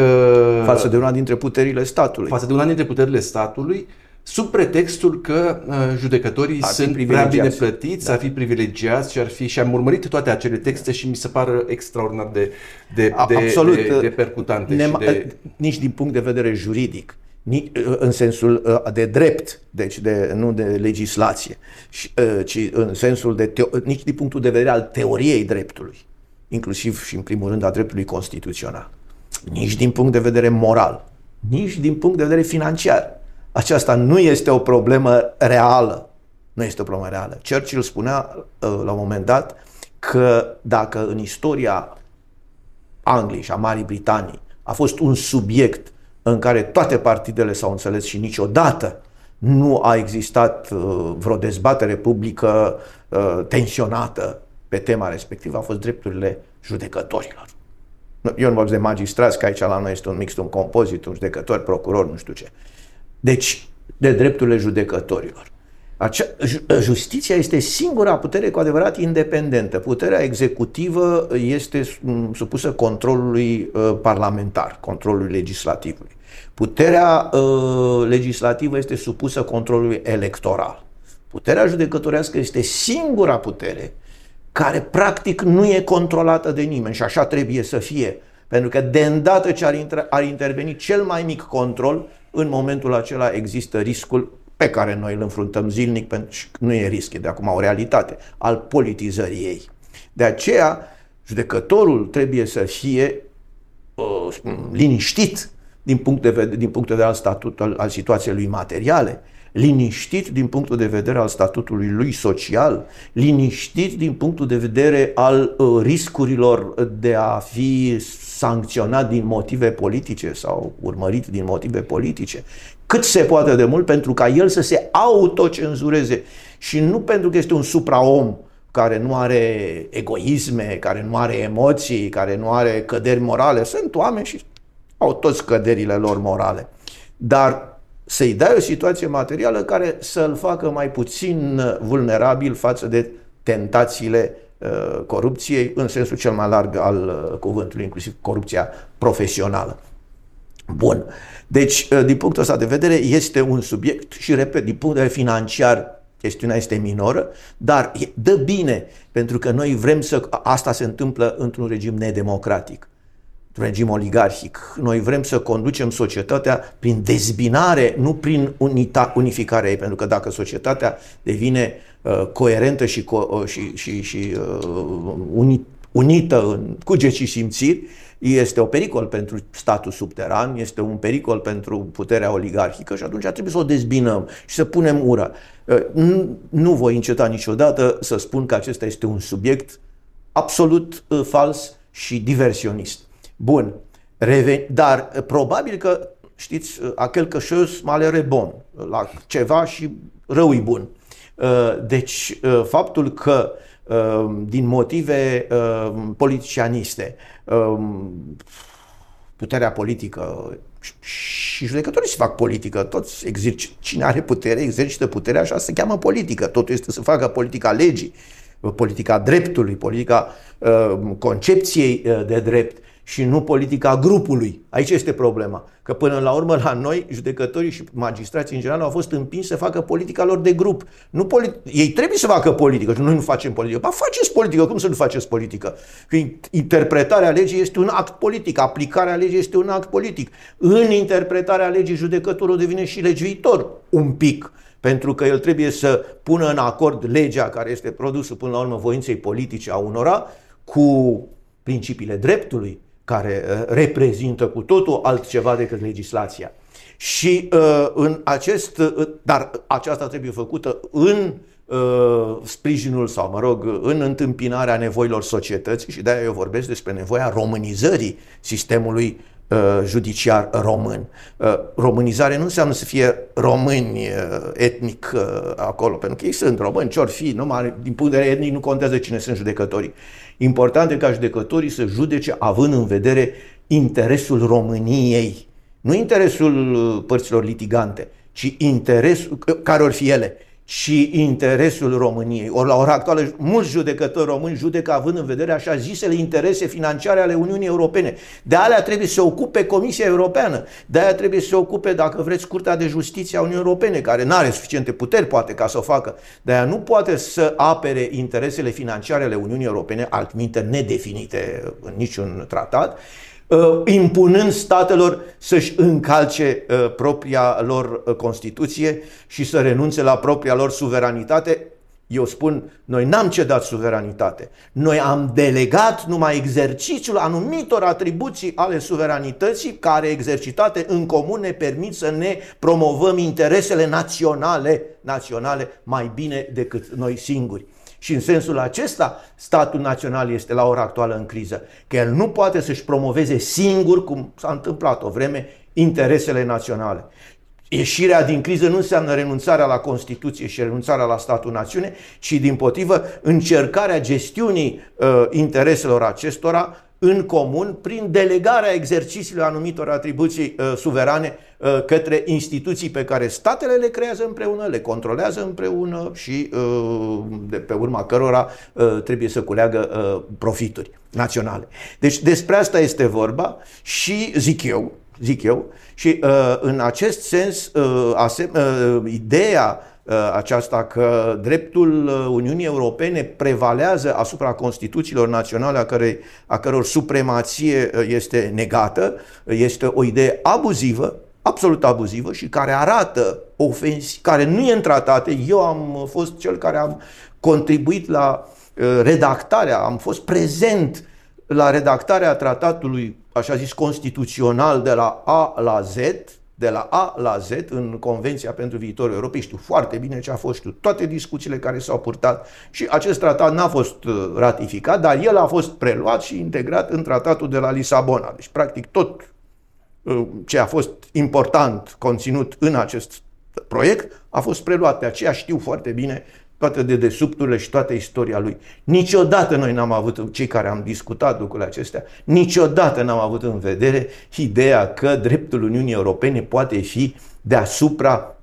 față de una dintre puterile statului. Față de una dintre puterile statului. sub pretextul că uh, judecătorii ar sunt prea bine plătiți, da. ar fi privilegiați și ar fi, și am urmărit toate acele texte și mi se pară extraordinar de, de, de, Absolut, de, de percutante. Ne, și de... Nici din punct de vedere juridic, nici, în sensul de drept, deci de, nu de legislație, ci în sensul de teo- nici din punctul de vedere al teoriei dreptului, inclusiv și în primul rând a dreptului constituțional, nici din punct de vedere moral, nici din punct de vedere financiar. Aceasta nu este o problemă reală. Nu este o problemă reală. Churchill spunea la un moment dat că dacă în istoria Angliei și a Marii Britanii a fost un subiect în care toate partidele s-au înțeles și niciodată nu a existat vreo dezbatere publică tensionată pe tema respectivă, a fost drepturile judecătorilor. Eu nu vorbesc de magistrați, că aici la noi este un mix, un compozit, un judecător, procuror, nu știu ce. Deci, de drepturile judecătorilor. Acea, justiția este singura putere cu adevărat independentă. Puterea executivă este supusă controlului uh, parlamentar, controlului legislativului. Puterea uh, legislativă este supusă controlului electoral. Puterea judecătorească este singura putere care practic nu e controlată de nimeni și așa trebuie să fie. Pentru că de îndată ce ar, inter- ar interveni cel mai mic control, în momentul acela există riscul pe care noi îl înfruntăm zilnic, pentru că nu e risc, e de acum o realitate, al politizării ei. De aceea, judecătorul trebuie să fie uh, liniștit din punct de vedere, din punct de vedere al statutului, al situației lui materiale, liniștit din punctul de vedere al statutului lui social, liniștit din punctul de vedere al uh, riscurilor de a fi sancționat din motive politice sau urmărit din motive politice, cât se poate de mult pentru ca el să se autocenzureze și nu pentru că este un supraom care nu are egoisme, care nu are emoții, care nu are căderi morale. Sunt oameni și au toți căderile lor morale, dar să-i dai o situație materială care să-l facă mai puțin vulnerabil față de tentațiile uh, corupției, în sensul cel mai larg al uh, cuvântului, inclusiv corupția profesională. Bun. Deci, uh, din punctul ăsta de vedere, este un subiect și, repet, din punct de vedere financiar, chestiunea este minoră, dar dă bine, pentru că noi vrem să... Asta se întâmplă într-un regim nedemocratic, regim oligarhic. Noi vrem să conducem societatea prin dezbinare, nu prin unita, unificarea ei, pentru că dacă societatea devine uh, coerentă și, co- și, și, și uh, uni, unită în cuget și simțiri, este un pericol pentru statul subteran, este un pericol pentru puterea oligarhică și atunci trebuie să o dezbinăm și să punem ura. Uh, nu, nu voi înceta niciodată să spun că acesta este un subiect absolut uh, fals și diversionist. Bun, dar probabil că, știți, a quelque chose malere bon, la ceva și rău-i bun. Deci, faptul că din motive politicianiste, puterea politică și judecătorii se fac politică, toți exerci, cine are putere exercită puterea, așa se cheamă politică, totul este să facă politica legii, politica dreptului, politica concepției de drept. Și nu politica grupului. Aici este problema. Că până la urmă la noi, judecătorii și magistrații în general au fost împinși să facă politica lor de grup. Nu politi- Ei trebuie să facă politică și noi nu facem politică. Ba faceți politică, cum să nu faceți politică? Că interpretarea legii este un act politic, aplicarea legii este un act politic. În interpretarea legii judecătorul devine și legiuitor un pic. Pentru că el trebuie să pună în acord legea care este produsul până la urmă voinței politice a unora cu principiile dreptului, care reprezintă cu totul altceva decât legislația. Și uh, în acest, dar aceasta trebuie făcută în uh, sprijinul sau, mă rog, în întâmpinarea nevoilor societății și de-aia eu vorbesc despre nevoia românizării sistemului uh, judiciar român. Uh, românizare nu înseamnă să fie români uh, etnic uh, acolo, pentru că ei sunt români, ce-or fi, numai, din punct de vedere etnic nu contează cine sunt judecătorii. Important e ca judecătorii să judece având în vedere interesul României, nu interesul părților litigante, ci interesul, care or fi ele, și interesul României. Ori la ora actuală, mulți judecători români judecă având în vedere așa zisele interese financiare ale Uniunii Europene. De alea trebuie să se ocupe Comisia Europeană, de aia trebuie să se ocupe, dacă vreți, Curtea de Justiție a Uniunii Europene, care nu are suficiente puteri, poate, ca să o facă. De aia nu poate să apere interesele financiare ale Uniunii Europene, altminte nedefinite în niciun tratat, impunând statelor să-și încalce propria lor Constituție și să renunțe la propria lor suveranitate. Eu spun, noi n-am cedat suveranitate. Noi am delegat numai exercițiul anumitor atribuții ale suveranității care, exercitate în comun, ne permit să ne promovăm interesele naționale, naționale mai bine decât noi singuri. Și în sensul acesta, statul național este la ora actuală în criză, că el nu poate să-și promoveze singur, cum s-a întâmplat o vreme, interesele naționale. Ieșirea din criză nu înseamnă renunțarea la Constituție și renunțarea la statul națiune, ci dimpotrivă încercarea gestiunii uh, intereselor acestora în comun prin delegarea exercițiilor anumitor atribuții uh, suverane uh, către instituții pe care statele le creează împreună, le controlează împreună și uh, de pe urma cărora uh, trebuie să culeagă uh, profituri naționale. Deci despre asta este vorba și zic eu, zic eu, și uh, în acest sens uh, asem- uh, ideea aceasta că dreptul Uniunii Europene prevalează asupra Constituțiilor naționale a, cărei, a căror supremație este negată, este o idee abuzivă, absolut abuzivă și care arată ofensi, care nu e în tratate. Eu am fost cel care am contribuit la redactarea, am fost prezent la redactarea tratatului, așa zis, constituțional de la A la Z, de la A la Z, în Convenția pentru Viitorul Europei. Știu foarte bine ce a fost, știu toate discuțiile care s-au purtat și acest tratat n-a fost ratificat, dar el a fost preluat și integrat în tratatul de la Lisabona. Deci, practic, tot ce a fost important conținut în acest proiect a fost preluat. De aceea știu foarte bine toate dedesubturile și toată istoria lui. Niciodată noi n-am avut, cei care am discutat lucrurile acestea, niciodată n-am avut în vedere ideea că dreptul Uniunii Europene poate fi deasupra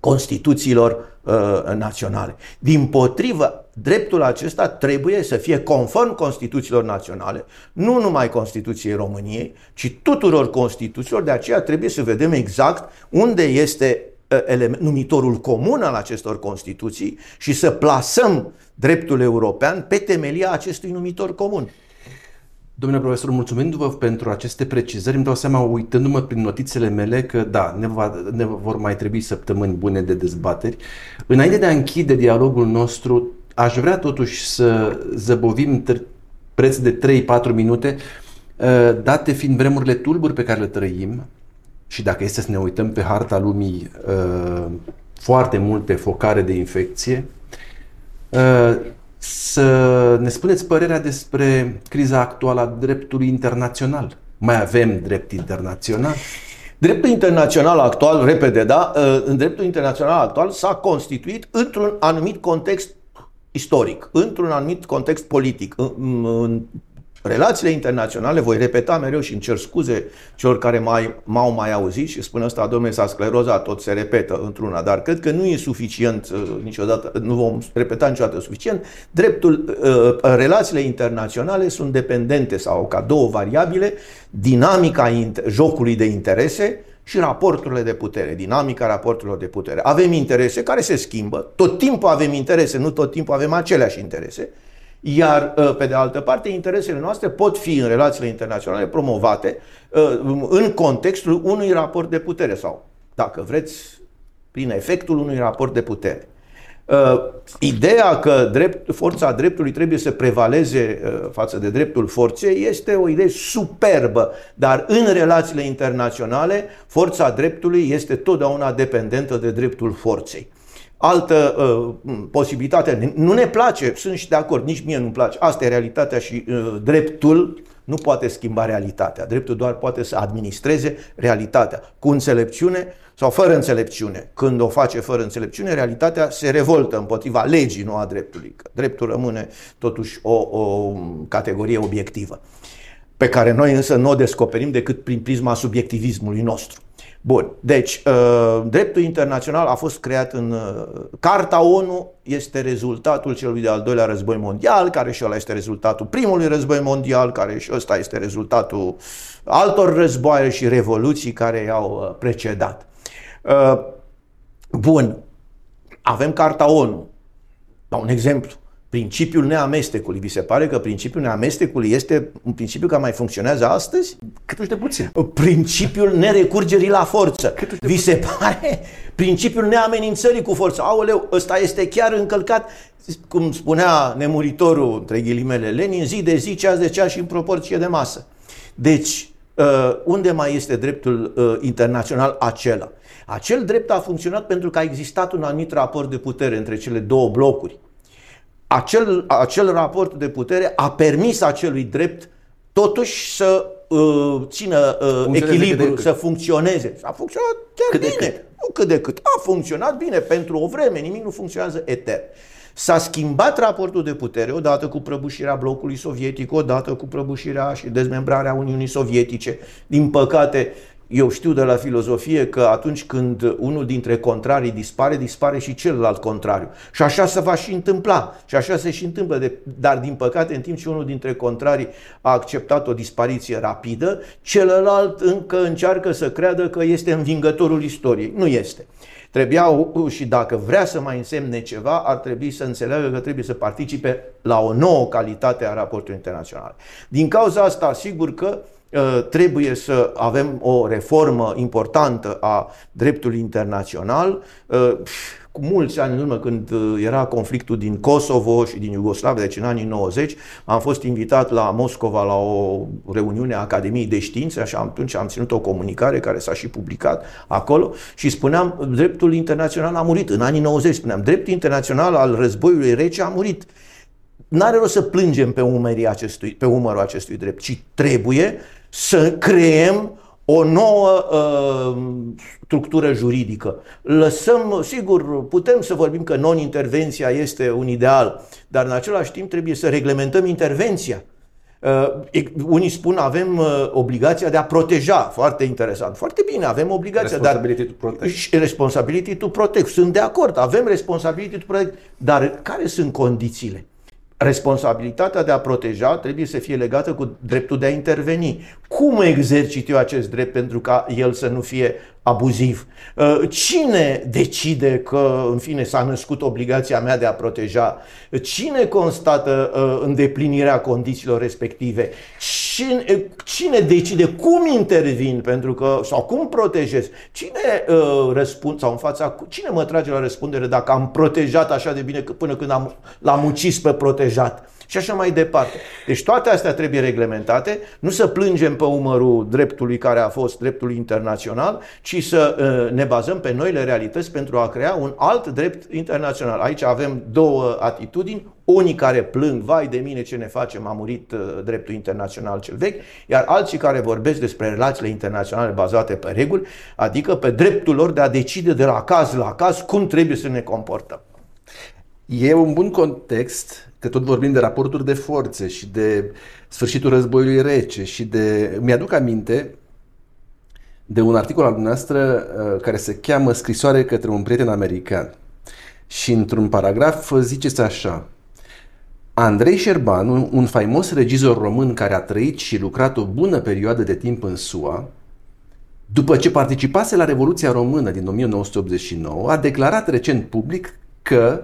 Constituțiilor uh, naționale. Dimpotrivă, dreptul acesta trebuie să fie conform Constituțiilor naționale, nu numai Constituției României, ci tuturor Constituțiilor. De aceea trebuie să vedem exact unde este element, numitorul comun al acestor Constituții și să plasăm dreptul european pe temelia acestui numitor comun. Domnule profesor, mulțumindu-vă pentru aceste precizări, îmi dau seama, uitându-mă prin notițele mele, că da, ne, va, ne vor mai trebui săptămâni bune de dezbateri. Înainte de a închide dialogul nostru, aș vrea totuși să zăbovim tr- preț de trei-patru minute, date fiind vremurile tulburi pe care le trăim. Și dacă este să ne uităm pe harta lumii, foarte multe focare de infecție, să ne spuneți părerea despre criza actuală a dreptului internațional. Mai avem drept internațional? Dreptul internațional actual, repede, da, în dreptul internațional actual s-a constituit într-un anumit context istoric, într-un anumit context politic. Relațiile internaționale, voi repeta mereu și îmi cer scuze celor care mai, m-au mai auzit și spun asta, domnule, s-a sclerozat, tot se repetă într-una, dar cred că nu e suficient niciodată, nu vom repeta niciodată suficient. Dreptul, relațiile internaționale sunt dependente sau ca două variabile, dinamica jocului de interese și raporturile de putere, dinamica raporturilor de putere. Avem interese care se schimbă, tot timpul avem interese, nu tot timpul avem aceleași interese. Iar, pe de altă parte, interesele noastre pot fi în relațiile internaționale promovate în contextul unui raport de putere sau, dacă vreți, prin efectul unui raport de putere. Ideea că drept, forța dreptului trebuie să prevaleze față de dreptul forței este o idee superbă, dar în relațiile internaționale forța dreptului este totdeauna dependentă de dreptul forței. Altă uh, posibilitate, nu ne place, sunt și de acord, nici mie nu-mi place, asta e realitatea și uh, dreptul nu poate schimba realitatea, dreptul doar poate să administreze realitatea cu înțelepciune sau fără înțelepciune. Când o face fără înțelepciune, realitatea se revoltă împotriva legii, nu a dreptului, că dreptul rămâne totuși o, o categorie obiectivă, pe care noi însă nu o descoperim decât prin prisma subiectivismului nostru. Bun, deci dreptul internațional a fost creat în... Carta O N U este rezultatul celui de-al doilea război mondial, care și ăla este rezultatul primului război mondial, care și ăsta este rezultatul altor războaie și revoluții care i-au precedat. Bun, avem Carta O N U. Dau un exemplu. Principiul neamestecului. Vi se pare că principiul neamestecului este un principiu care mai funcționează astăzi? Cât de puțin. Principiul nerecurgerii la forță. Vi se pare? Principiul neamenințării cu forță. Aoleu, ăsta este chiar încălcat, cum spunea nemuritorul, între ghilimele, Lenin, zi de zi, ceas de ceas și în proporție de masă. Deci, unde mai este dreptul internațional acela? Acel drept a funcționat pentru că a existat un anumit raport de putere între cele două blocuri. Acel, acel raport de putere a permis acelui drept totuși să uh, țină uh, echilibrul, să funcționeze. A funcționat chiar cât bine. De cât. Nu cât de cât. A funcționat bine pentru o vreme. Nimic nu funcționează etern. S-a schimbat raportul de putere odată cu prăbușirea blocului sovietic, odată cu prăbușirea și dezmembrarea Uniunii Sovietice. Din păcate, eu știu de la filozofie că atunci când unul dintre contrarii dispare, dispare și celălalt contrariu. Și așa se va și întâmpla. Și așa se și întâmplă. De, dar din păcate, în timp ce unul dintre contrarii a acceptat o dispariție rapidă, celălalt încă încearcă să creadă că este învingătorul istoriei. Nu este. Trebuiau, și dacă vrea să mai însemne ceva, ar trebui să înțeleagă că trebuie să participe la o nouă calitate a raportului internațional. Din cauza asta, sigur că trebuie să avem o reformă importantă a dreptului internațional. Cu mulți ani în urmă, când era conflictul din Kosovo și din Iugoslavia, deci în anii nouăzeci, am fost invitat la Moscova la o reuniune a Academiei de Științe, așa atunci am ținut o comunicare care s-a și publicat acolo și spuneam, dreptul internațional a murit. În anii nouăzeci spuneam, dreptul internațional al războiului rece a murit. N-are rost să plângem pe, umerii acestui, pe umărul acestui drept, ci trebuie să creăm o nouă uh, structură juridică. Lăsăm, sigur, putem să vorbim că non-intervenția este un ideal, dar în același timp trebuie să reglementăm intervenția. Uh, unii spun avem uh, obligația de a proteja, foarte interesant, foarte bine, avem obligația, responsibility dar to protect. Responsibility to protect, sunt de acord, avem responsibility to protect, dar care sunt condițiile? Responsabilitatea de a proteja trebuie să fie legată cu dreptul de a interveni. Cum exercit eu acest drept pentru ca el să nu fie abuziv? Cine decide că, în fine, s-a născut obligația mea de a proteja? Cine constată îndeplinirea condițiilor respective? Cine, cine decide cum intervin pentru că, sau cum protejez? Cine răspund, sau în fața, cine mă trage la răspundere dacă am protejat așa de bine până când am, l-am ucis pe protejat? Și așa mai departe. Deci toate astea trebuie reglementate, nu să plângem pe umărul dreptului care a fost dreptul internațional, ci să ne bazăm pe noile realități pentru a crea un alt drept internațional. Aici avem două atitudini, unii care plâng, vai de mine ce ne facem, a murit dreptul internațional cel vechi, iar alții care vorbesc despre relațiile internaționale bazate pe reguli, adică pe dreptul lor de a decide de la caz la caz cum trebuie să ne comportăm. E un bun context, că tot vorbim de raporturi de forțe și de sfârșitul războiului rece și de... Mi-aduc aminte de un articol al dumneavoastră care se cheamă Scrisoare către un prieten american și într-un paragraf ziceți așa: Andrei Șerban, un faimos regizor român care a trăit și lucrat o bună perioadă de timp în S U A, după ce participase la Revoluția Română din nouăsprezece optzeci și nouă, a declarat recent public că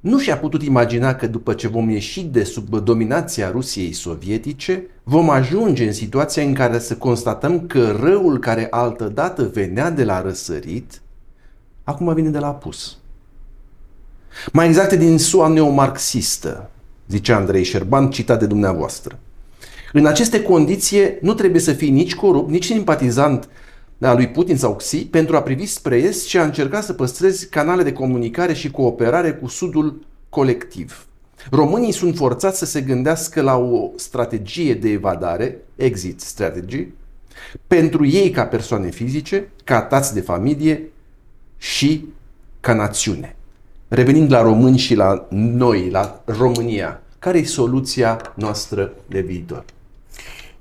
nu și-a putut imagina că după ce vom ieși de sub dominația Rusiei sovietice, vom ajunge în situația în care să constatăm că răul care altădată venea de la răsărit, acum vine de la apus. Mai exact din S U A neomarxistă, zice Andrei Șerban, citat de dumneavoastră. În aceste condiții nu trebuie să fii nici corupt, nici simpatizant a lui Putin sau Xi pentru a privi spre est și a încerca să păstrezi canale de comunicare și cooperare cu Sudul colectiv. Românii sunt forțați să se gândească la o strategie de evadare, exit strategy, pentru ei ca persoane fizice, ca tați de familie și ca națiune. Revenind la români și la noi, la România, care e soluția noastră de viitor?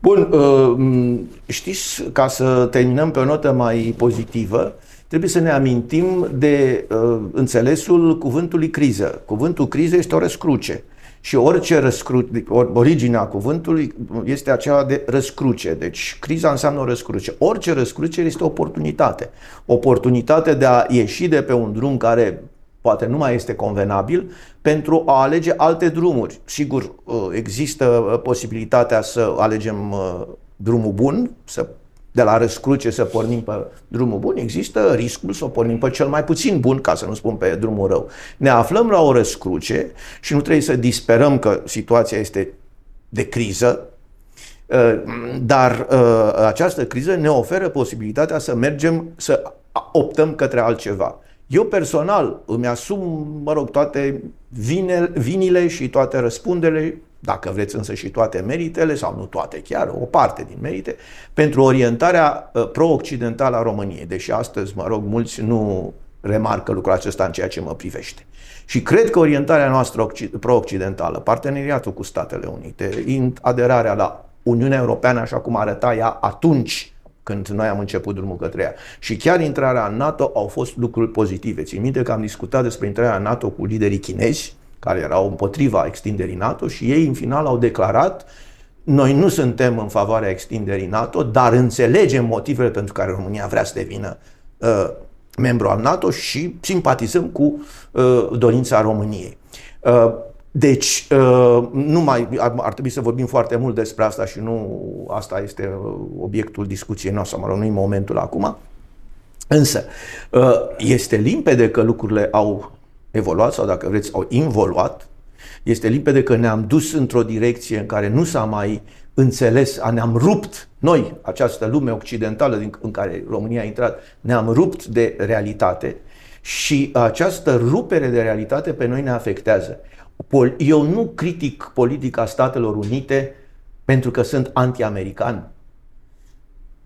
Bun, știți, ca să terminăm pe o notă mai pozitivă, trebuie să ne amintim de înțelesul cuvântului criză. Cuvântul criză este o răscruce. Și orice răscruce, originea cuvântului este aceea de răscruce. Deci criza înseamnă o răscruce. Orice răscruce este o oportunitate. Oportunitate de a ieși de pe un drum care poate nu mai este convenabil, pentru a alege alte drumuri. Sigur, există posibilitatea să alegem drumul bun, să de la răscruce să pornim pe drumul bun, există riscul să o pornim pe cel mai puțin bun, ca să nu spun pe drumul rău. Ne aflăm la o răscruce și nu trebuie să disperăm că situația este de criză, dar această criză ne oferă posibilitatea să mergem, să optăm către altceva. Eu personal îmi asum, mă rog, toate vine, vinile și toate răspunderile, dacă vreți însă și toate meritele, sau nu toate chiar, o parte din merite, pentru orientarea pro-occidentală a României, deși astăzi, mă rog, mulți nu remarcă lucrul acesta în ceea ce mă privește. Și cred că orientarea noastră pro-occidentală, parteneriatul cu Statele Unite, aderarea la Uniunea Europeană, așa cum arăta ea atunci, când noi am început drumul către ea. Și chiar intrarea în NATO au fost lucruri pozitive. Țin minte că am discutat despre intrarea în NATO cu liderii chinezi, care erau împotriva extinderii NATO și ei în final au declarat: noi nu suntem în favoarea extinderii NATO, dar înțelegem motivele pentru care România vrea să devină uh, membru al NATO și simpatizăm cu uh, dorința României. Uh, Deci, nu mai, ar trebui să vorbim foarte mult despre asta și nu asta este obiectul discuției noastre, mă rog, nu-i momentul acum. Însă, este limpede că lucrurile au evoluat sau, dacă vreți, au involuat. Este limpede că ne-am dus într-o direcție în care nu s-a mai înțeles, ne-am rupt noi, această lume occidentală în care România a intrat, ne-am rupt de realitate și această rupere de realitate pe noi ne afectează. Eu nu critic politica Statelor Unite pentru că sunt anti-american,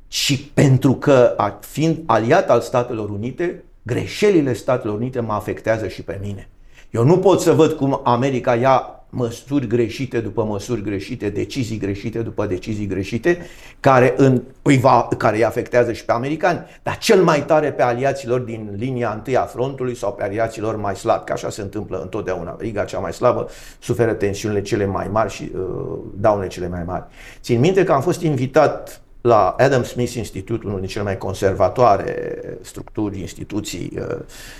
ci pentru că, fiind aliat al Statelor Unite, greșelile Statelor Unite mă afectează și pe mine. Eu nu pot să văd cum America ia măsuri greșite după măsuri greșite, decizii greșite după decizii greșite, care, în, va, care îi afectează și pe americani, dar cel mai tare pe aliaților din linia întâi a frontului sau pe aliaților mai slabi, că așa se întâmplă întotdeauna. Liga cea mai slabă suferă tensiunile cele mai mari și uh, daunele cele mai mari. Țin minte că am fost invitat la Adam Smith Institute, unul din cele mai conservatoare structuri, instituții uh,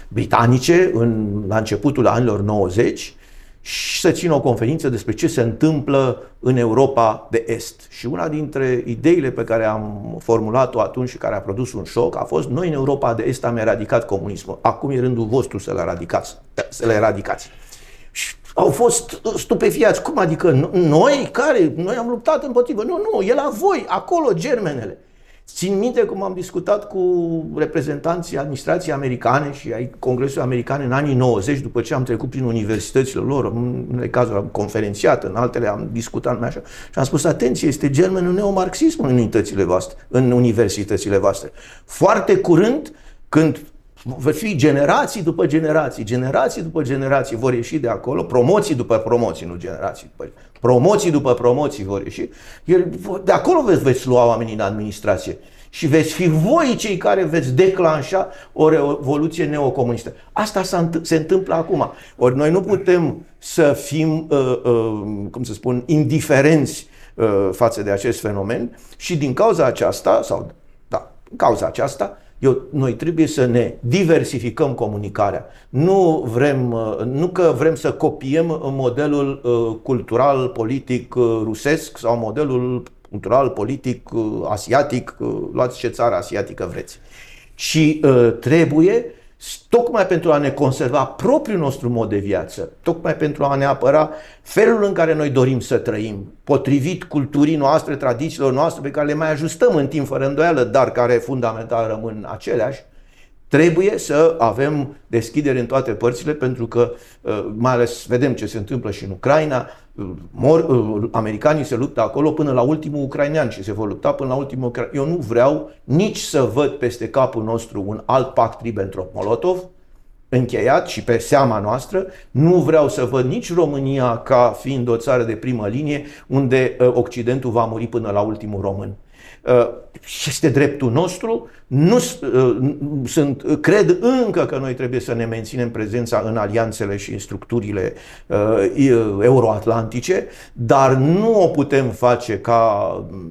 britanice, în, la începutul anilor nouăzeci, și să țină o conferință despre ce se întâmplă în Europa de Est. Și una dintre ideile pe care am formulat-o atunci și care a produs un șoc a fost: noi în Europa de Est am eradicat comunismul, acum e rândul vostru să-l eradicați. Să-l eradicați. Și au fost stupefiați. Cum adică? Noi? Care? Noi am luptat împotriva. Nu, nu, e la voi, acolo, germenele. Țin minte cum am discutat cu reprezentanții administrației americane și ai Congresului American în anii nouăzeci, după ce am trecut prin universitățile lor, în unele cazuri am conferențiat, în altele am discutat mai așa, și am spus: atenție, este germenul neomarxismului în unitățile voastre, în universitățile voastre. Foarte curând, când vor fi generații după generații, generații după generații vor ieși de acolo, promoții după promoții, nu generații după promoții după promoții vor ieși, el, de acolo veți, veți lua oamenii în administrație și veți fi voi cei care veți declanșa o revoluție neocomunistă. Asta se întâmplă acum. Ori noi nu putem să fim, cum să spun, indiferenți față de acest fenomen și din cauza aceasta, sau da, din cauza aceasta, Eu, noi trebuie să ne diversificăm comunicarea. Nu vrem, nu că vrem să copiem modelul cultural politic rusesc sau modelul cultural politic asiatic, luați ce țară asiatică vreți. Și trebuie, tocmai pentru a ne conserva propriul nostru mod de viață, tocmai pentru a ne apăra felul în care noi dorim să trăim, potrivit culturii noastre, tradițiilor noastre, pe care le mai ajustăm în timp fără îndoială, dar care fundamental rămân aceleași, trebuie să avem deschidere în toate părțile, pentru că mai ales vedem ce se întâmplă și în Ucraina, mor, americanii se luptă acolo până la ultimul ucrainean și se vor lupta până la ultimul ucrainean. Eu nu vreau nici să văd peste capul nostru un alt pact Ribbentrop-Molotov, încheiat și pe seama noastră, nu vreau să văd nici România ca fiind o țară de primă linie unde Occidentul va muri până la ultimul român. Este dreptul nostru, nu sunt, cred încă că noi trebuie să ne menținem prezența în alianțele și în structurile euroatlantice, dar nu o putem face ca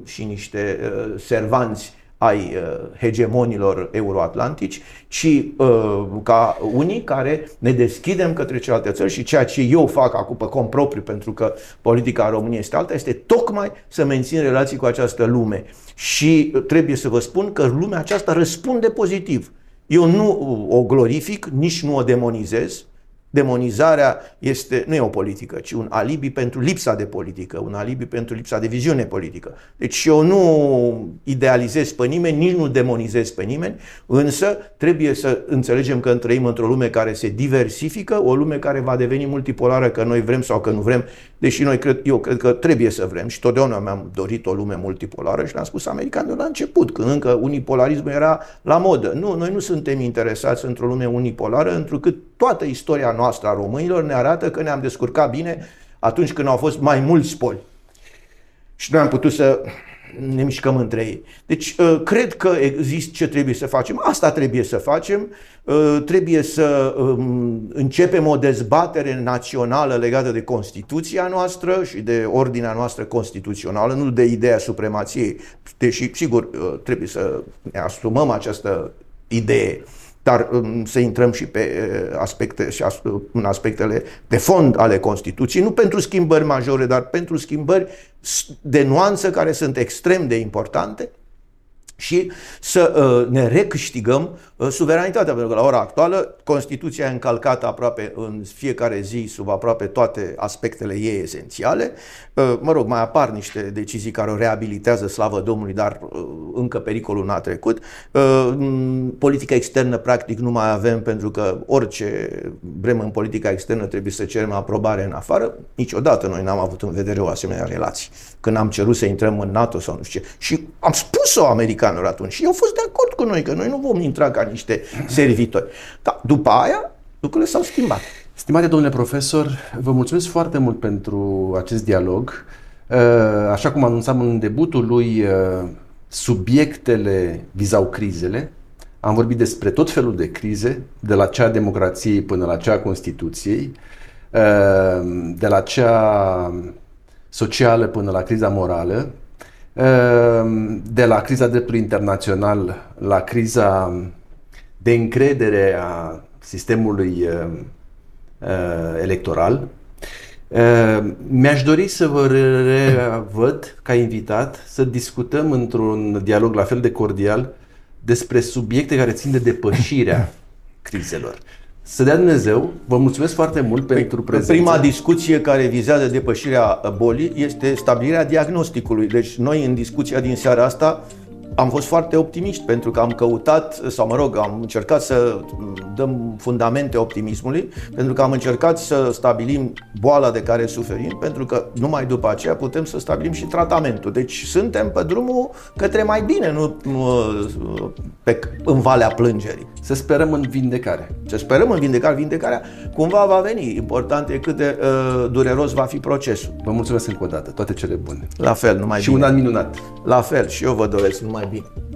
și niște servanți ai hegemonilor euroatlantici, ci uh, ca unii care ne deschidem către celelalte țări, și ceea ce eu fac acum pe cont propriu, pentru că politica României este alta, este tocmai să mențin relații cu această lume. Și trebuie să vă spun că lumea aceasta răspunde pozitiv. Eu nu o glorific, nici nu o demonizez. Demonizarea este, nu e o politică, ci un alibi pentru lipsa de politică, un alibi pentru lipsa de viziune politică. Deci eu nu idealizez pe nimeni, nici nu demonizez pe nimeni, însă trebuie să înțelegem că trăim într-o lume care se diversifică, o lume care va deveni multipolară, că noi vrem sau că nu vrem, deși noi cred, eu cred că trebuie să vrem și totdeauna mi-am dorit o lume multipolară și l-am spus americanilor la început, când încă unipolarismul era la modă. Nu, noi nu suntem interesați într-o lume unipolară, întrucât toată istoria noastră a românilor ne arată că ne-am descurcat bine atunci când au fost mai mulți poli și noi am putut să ne mișcăm între ei. Deci cred că există ce trebuie să facem, asta trebuie să facem, trebuie să începem o dezbatere națională legată de Constituția noastră și de ordinea noastră constituțională, nu de ideea supremației, deși sigur trebuie să ne asumăm această idee, dar să intrăm și pe aspecte, și în aspectele de fond ale Constituției, nu pentru schimbări majore, dar pentru schimbări de nuanță care sunt extrem de importante, și să ne recâștigăm suveranitatea, pentru că la ora actuală Constituția e încălcată aproape în fiecare zi sub aproape toate aspectele ei esențiale. Mă rog, mai apar niște decizii care o reabilitează, slavă Domnului, dar încă pericolul n-a trecut. Politica externă practic nu mai avem, pentru că orice vrem în politica externă trebuie să cerem aprobare în afară. Niciodată noi n-am avut în vedere o asemenea relație. Când am cerut să intrăm în NATO sau nu știu ce, și am spus-o americană atunci. Și au fost de acord cu noi că noi nu vom intra ca niște servitori. Dar după aia, lucrurile s-au schimbat. Stimate domnule profesor, vă mulțumesc foarte mult pentru acest dialog. Așa cum anunțam în debutul lui, subiectele vizau crizele. Am vorbit despre tot felul de crize, de la cea a democrației până la cea a Constituției, de la cea socială până la criza morală, de la criza dreptului internațional la criza de încredere a sistemului electoral. Mi-aș dori să vă revăd ca invitat să discutăm într-un dialog la fel de cordial despre subiecte care țin de depășirea crizelor. Să dea Dumnezeu, vă mulțumesc foarte mult pentru prezență. Prima discuție care vizează depășirea bolii este stabilirea diagnosticului. Deci noi în discuția din seara asta am fost foarte optimiști, pentru că am căutat, sau mă rog, am încercat să dăm fundamente optimismului, pentru că am încercat să stabilim boala de care suferim, pentru că numai după aceea putem să stabilim și tratamentul. Deci suntem pe drumul către mai bine, nu pe, în valea plângerii. Să sperăm în vindecare. Să sperăm în vindecare. Vindecarea cumva va veni. Important e cât de uh, dureros va fi procesul. Vă mulțumesc încă o dată. Toate cele bune. La fel, numai și bine. Și un an minunat. La fel. Și eu vă doresc numai bine.